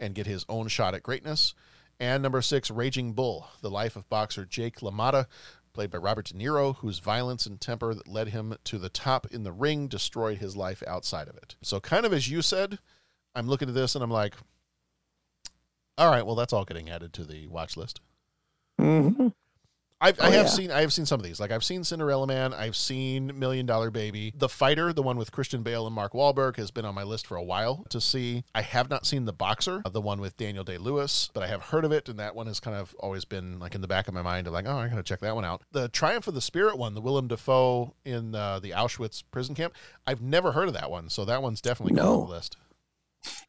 and get his own shot at greatness. And number 6, Raging Bull, the life of boxer Jake LaMotta, played by Robert De Niro, whose violence and temper that led him to the top in the ring destroyed his life outside of it. So kind of as you said, I'm looking at this and I'm like, all right, well, that's all getting added to the watch list. Mm-hmm. I have seen some of these. Like, I've seen Cinderella Man. I've seen $1 Million Baby. The Fighter, the one with Christian Bale and Mark Wahlberg, has been on my list for a while to see. I have not seen The Boxer, the one with Daniel Day-Lewis, but I have heard of it, and that one has kind of always been like in the back of my mind. I'm like, oh, I gotta check that one out. The Triumph of the Spirit one, the Willem Dafoe in the Auschwitz prison camp. I've never heard of that one, so that one's definitely on the list.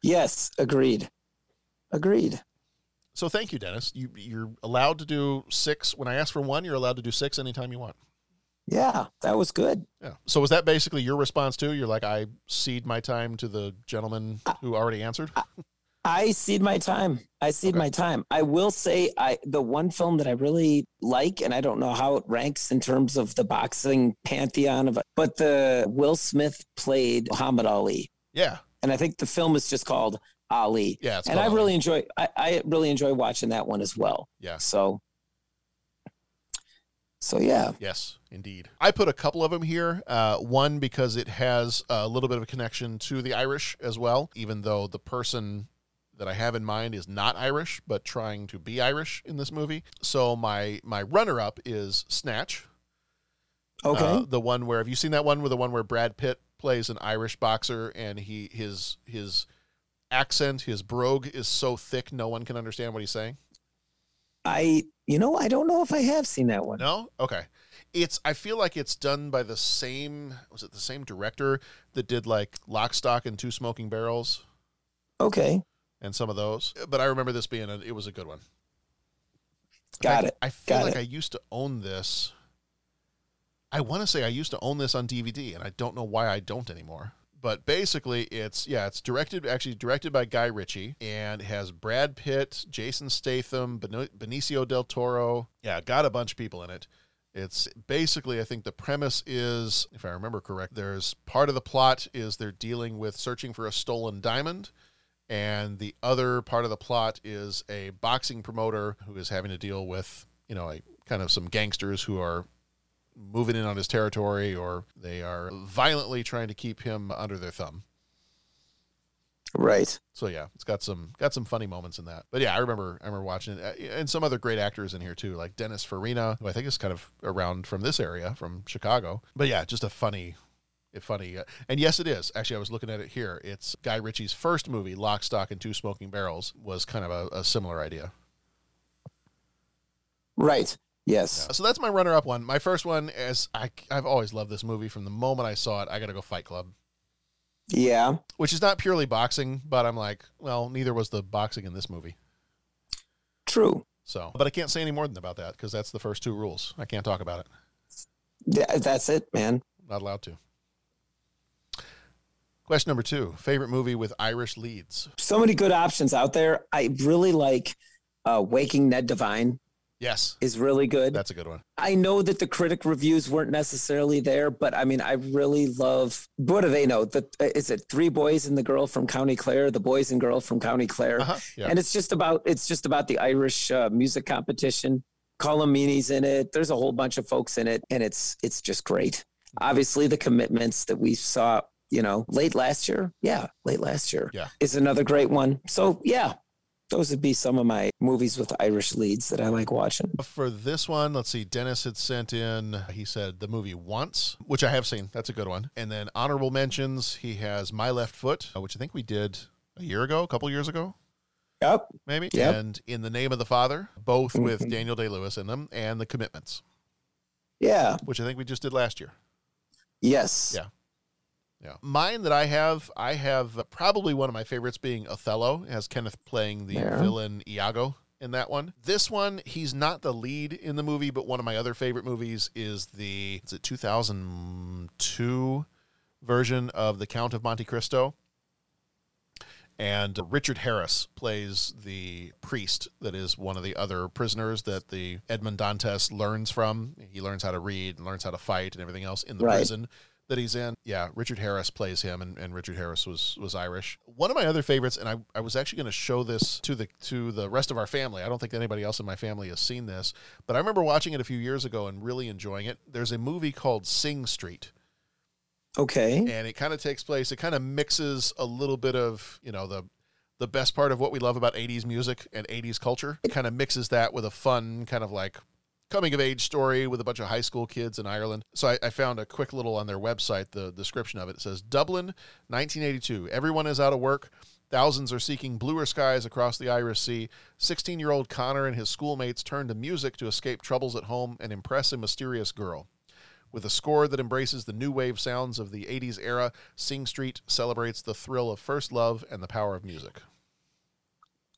Yes, agreed. So thank you, Dennis. You're allowed to do 6. When I ask for 1, you're allowed to do 6 anytime you want. Yeah, that was good. Yeah. So was that basically your response too? You're like, I cede my time to the gentleman who already answered? I cede my time. I will say the one film that I really like, and I don't know how it ranks in terms of the boxing pantheon, but the Will Smith played Muhammad Ali. Yeah. And I think the film is just called Ali. Yeah, it's called Ali. I really enjoy watching that one as well. Yeah. So yeah. Yes, indeed. I put a couple of them here. One because it has a little bit of a connection to the Irish as well, even though the person that I have in mind is not Irish, but trying to be Irish in this movie. So my runner-up is Snatch. Okay. The one where, have you seen that one? With the one where Brad Pitt plays an Irish boxer and his accent, his brogue is so thick no one can understand what he's saying. I don't know if I have seen that one. No? Okay. I feel like it's done by the same director that did like Lock, Stock, and Two Smoking Barrels. Okay. And some of those. But I remember this being it was a good one. Got it. I feel like I used to own this. I want to say I used to own this on DVD, and I don't know why I don't anymore. But basically, it's directed by Guy Ritchie, and has Brad Pitt, Jason Statham, Benicio del Toro. Yeah, got a bunch of people in it. It's basically, I think the premise is, if I remember correct, there's part of the plot is they're dealing with searching for a stolen diamond, and the other part of the plot is a boxing promoter who is having to deal with, some gangsters who are moving in on his territory, or they are violently trying to keep him under their thumb. Right. So yeah, it's got some funny moments in that. But yeah, I remember watching it, and some other great actors in here too, like Dennis Farina, who I think is kind of around from this area, from Chicago. But yeah, just a funny. And yes, it is. Actually, I was looking at it here. It's Guy Ritchie's first movie, Lock, Stock, and Two Smoking Barrels, was kind of a similar idea. Right. Yes. Yeah. So that's my runner-up one. My first one is, I've always loved this movie. From the moment I saw it, I got to go Fight Club. Yeah. Which is not purely boxing, but I'm like, well, neither was the boxing in this movie. True. So, but I can't say any more about that because that's the first two rules. I can't talk about it. Yeah, that's it, man. Not allowed to. Question number 2, favorite movie with Irish leads. So many good options out there. I really like Waking Ned Divine. Yes. Is really good. That's a good one. I know that the critic reviews weren't necessarily there, but I mean, I really love, what do they know? Is it 3 boys and the girl from County Clare, the boys and girl from County Clare. Uh-huh. Yeah. And it's just about the Irish music competition. Colm Meaney's in it. There's a whole bunch of folks in it, and it's just great. Obviously the commitments that we saw, late last year. Yeah. Is another great one. So yeah, those would be some of my movies with Irish leads that I like watching. For this one, let's see, Dennis had sent in, he said the movie Once, which I have seen. That's a good one. And then honorable mentions, he has My Left Foot, which I think we did a couple years ago. Yep. Maybe. Yep. And In the Name of the Father, both with Daniel Day-Lewis in them, and The Commitments. Yeah. Which I think we just did last year. Yes. Yeah. Yeah. Mine that I have probably one of my favorites being Othello. It has Kenneth playing the villain Iago in that one. This one, he's not the lead in the movie, but one of my other favorite movies is the 2002 version of The Count of Monte Cristo. And Richard Harris plays the priest that is one of the other prisoners that the Edmond Dantes learns from. He learns how to read and learns how to fight and everything else in the prison that he's in. Yeah, Richard Harris plays him, and Richard Harris was Irish. One of my other favorites, and I was actually going to show this to the rest of our family. I don't think anybody else in my family has seen this, but I remember watching it a few years ago and really enjoying it. There's a movie called Sing Street. Okay. And it kind of takes place, it kind of mixes a little bit of, you know, the best part of what we love about 80s music and 80s culture. It kind of mixes that with a fun kind of like coming of age story with a bunch of high school kids in Ireland. So I found a quick little on their website, the description of it. It says, Dublin, 1982. Everyone is out of work. Thousands are seeking bluer skies across the Irish Sea. 16-year-old Connor and his schoolmates turn to music to escape troubles at home and impress a mysterious girl. With a score that embraces the new wave sounds of the 80s era, Sing Street celebrates the thrill of first love and the power of music.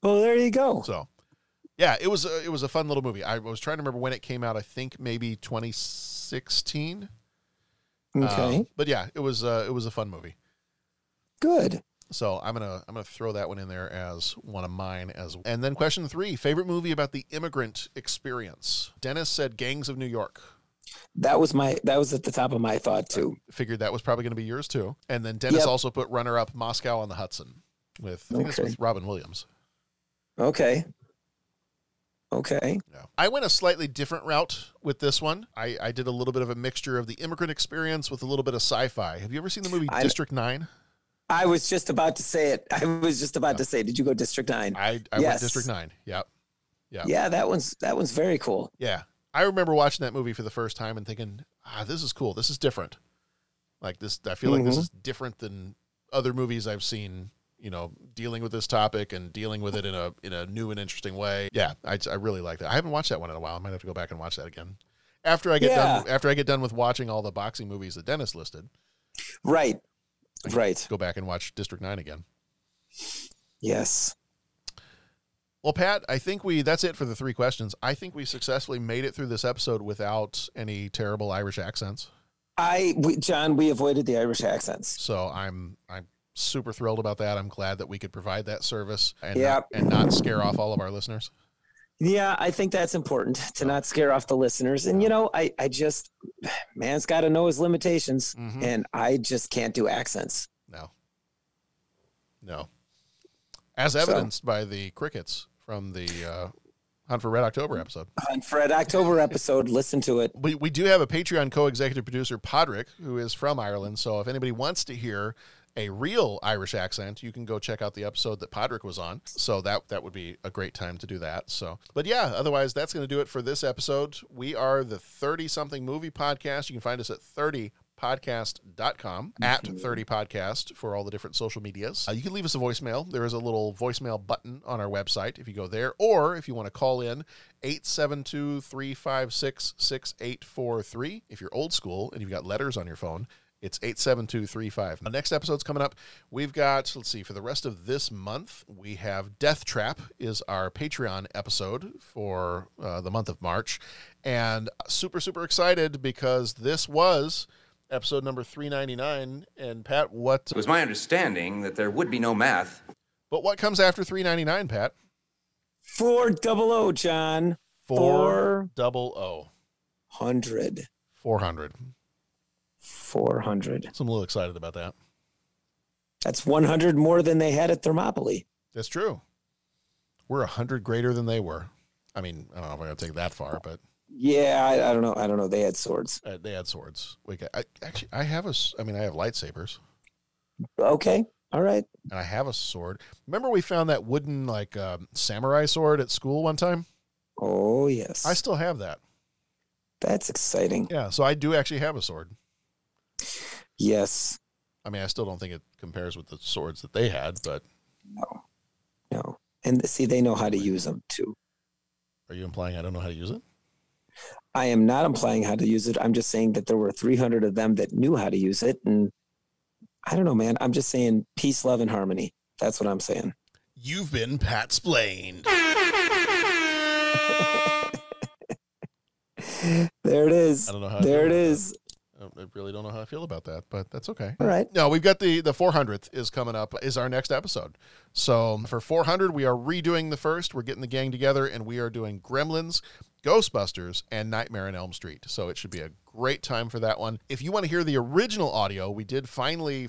Well, there you go. So, yeah, it was a fun little movie. I was trying to remember when it came out. I think maybe 2016. Okay. But yeah, it was a fun movie. Good. So I'm gonna throw that one in there as one of mine as well. And then question 3, favorite movie about the immigrant experience. Dennis said Gangs of New York. That was at the top of my thought too. I figured that was probably going to be yours too. And then Dennis also put runner up Moscow on the Hudson with Robin Williams. Okay. Yeah. I went a slightly different route with this one. I did a little bit of a mixture of the immigrant experience with a little bit of sci-fi. Have you ever seen the movie District 9? I was just about to say it. Did you go District 9? I went District 9. Yeah. Yeah. Yeah. That one's very cool. Yeah. I remember watching that movie for the first time and thinking, this is cool. This is different. Like this, I feel like this is different than other movies I've seen, you know, dealing with this topic and dealing with it in a new and interesting way. Yeah. I really like that. I haven't watched that one in a while. I might have to go back and watch that again after I get done with watching all the boxing movies that Dennis listed. Right. Right. Go back and watch District 9 again. Yes. Well, Pat, I think that's it for the 3 questions. I think we successfully made it through this episode without any terrible Irish accents. John, we avoided the Irish accents. So I'm super thrilled about that. I'm glad that we could provide that service and not scare off all of our listeners. Yeah, I think that's important to not scare off the listeners. And, you know, I just, man's got to know his limitations, and I just can't do accents. No. As evidenced by the crickets from the Hunt for Red October episode. Listen to it. We do have a Patreon co-executive producer, Podrick, who is from Ireland. So if anybody wants to hear a real Irish accent, you can go check out the episode that Podrick was on. So that would be a great time to do that. So, but yeah, otherwise, that's going to do it for this episode. We are the 30-something movie podcast. You can find us at 30podcast.com, at 30podcast for all the different social medias. You can leave us a voicemail. There is a little voicemail button on our website if you go there, or if you want to call in, 872-356-6843. If you're old school and you've got letters on your phone, it's 87235. The next episode's coming up. We've got, let's see, for the rest of this month, we have Death Trap is our Patreon episode for the month of March. And super, super excited because this was episode number 399. And, Pat, it was my understanding that there would be no math. But what comes after 399, Pat? 400, John. 400. 400. So I'm a little excited about that. That's 100 more than they had at Thermopylae. That's true. We're 100 greater than they were. I mean, I don't know if I'm going to take that far, but yeah, I don't know. They had swords. They had swords. I have lightsabers. Okay. All right. And I have a sword. Remember we found that wooden, like, samurai sword at school one time? Oh, yes. I still have that. That's exciting. Yeah, so I do actually have a sword. Yes. I mean, I still don't think it compares with the swords that they had, but... No. No. And see, they know how to use them, too. Are you implying I don't know how to use it? I am not implying how to use it. I'm just saying that there were 300 of them that knew how to use it, and... I don't know, man. I'm just saying peace, love, and harmony. That's what I'm saying. You've been Pat-splained. There it is. I don't know how there it is. I really don't know how I feel about that, but that's okay. All right. No, we've got the 400th is coming up, is our next episode. So for 400, we are redoing the first. We're getting the gang together, and we are doing Gremlins, Ghostbusters, and Nightmare on Elm Street. So it should be a great time for that one. If you want to hear the original audio, we did finally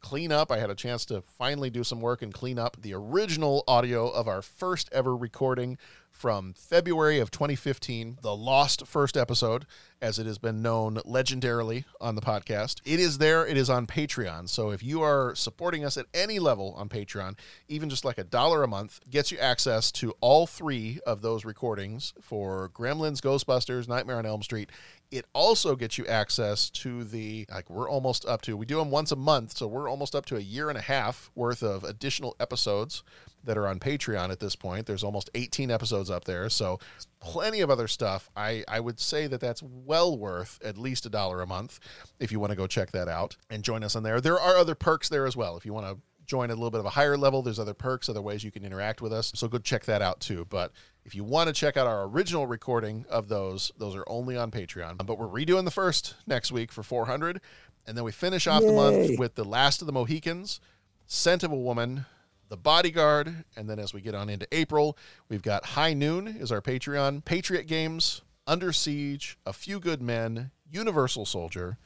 clean up. I had a chance to finally do some work and clean up the original audio of our first ever recording from February of 2015, the lost first episode, as it has been known legendarily on the podcast. It is there. It is on Patreon. So if you are supporting us at any level on Patreon, even just like $1 a month, gets you access to all three of those recordings for Gremlins, Ghostbusters, Nightmare on Elm Street. It also gets you access to the, like, we're almost up to, we do them once a month, so we're almost up to a year and a half worth of additional episodes that are on Patreon at this point. There's almost 18 episodes up there, so plenty of other stuff. I would say that that's well worth at least $1 a month if you want to go check that out and join us on there. There are other perks there as well. If you want to join at a little bit of a higher level, there's other perks, other ways you can interact with us, so go check that out too. But if you want to check out our original recording of those are only on Patreon. But we're redoing the first next week for 400, and then we finish off the month with The Last of the Mohicans, Scent of a Woman, The Bodyguard, and then as we get on into April, we've got High Noon is our Patreon, Patriot Games, Under Siege, A Few Good Men, Universal Soldier,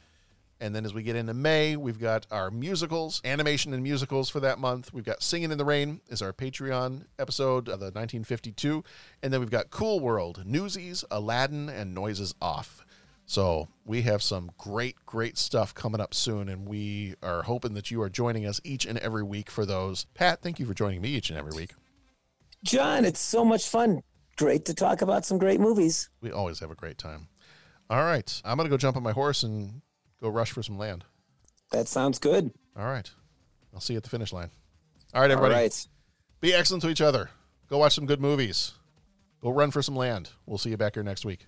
and then as we get into May, we've got our musicals, animation and musicals for that month. We've got Singing in the Rain is our Patreon episode of the 1952, and then we've got Cool World, Newsies, Aladdin, and Noises Off. So we have some great, great stuff coming up soon, and we are hoping that you are joining us each and every week for those. Pat, thank you for joining me each and every week. John, it's so much fun. Great to talk about some great movies. We always have a great time. All right. I'm going to go jump on my horse and go rush for some land. That sounds good. All right. I'll see you at the finish line. All right, everybody. All right. Be excellent to each other. Go watch some good movies. Go run for some land. We'll see you back here next week.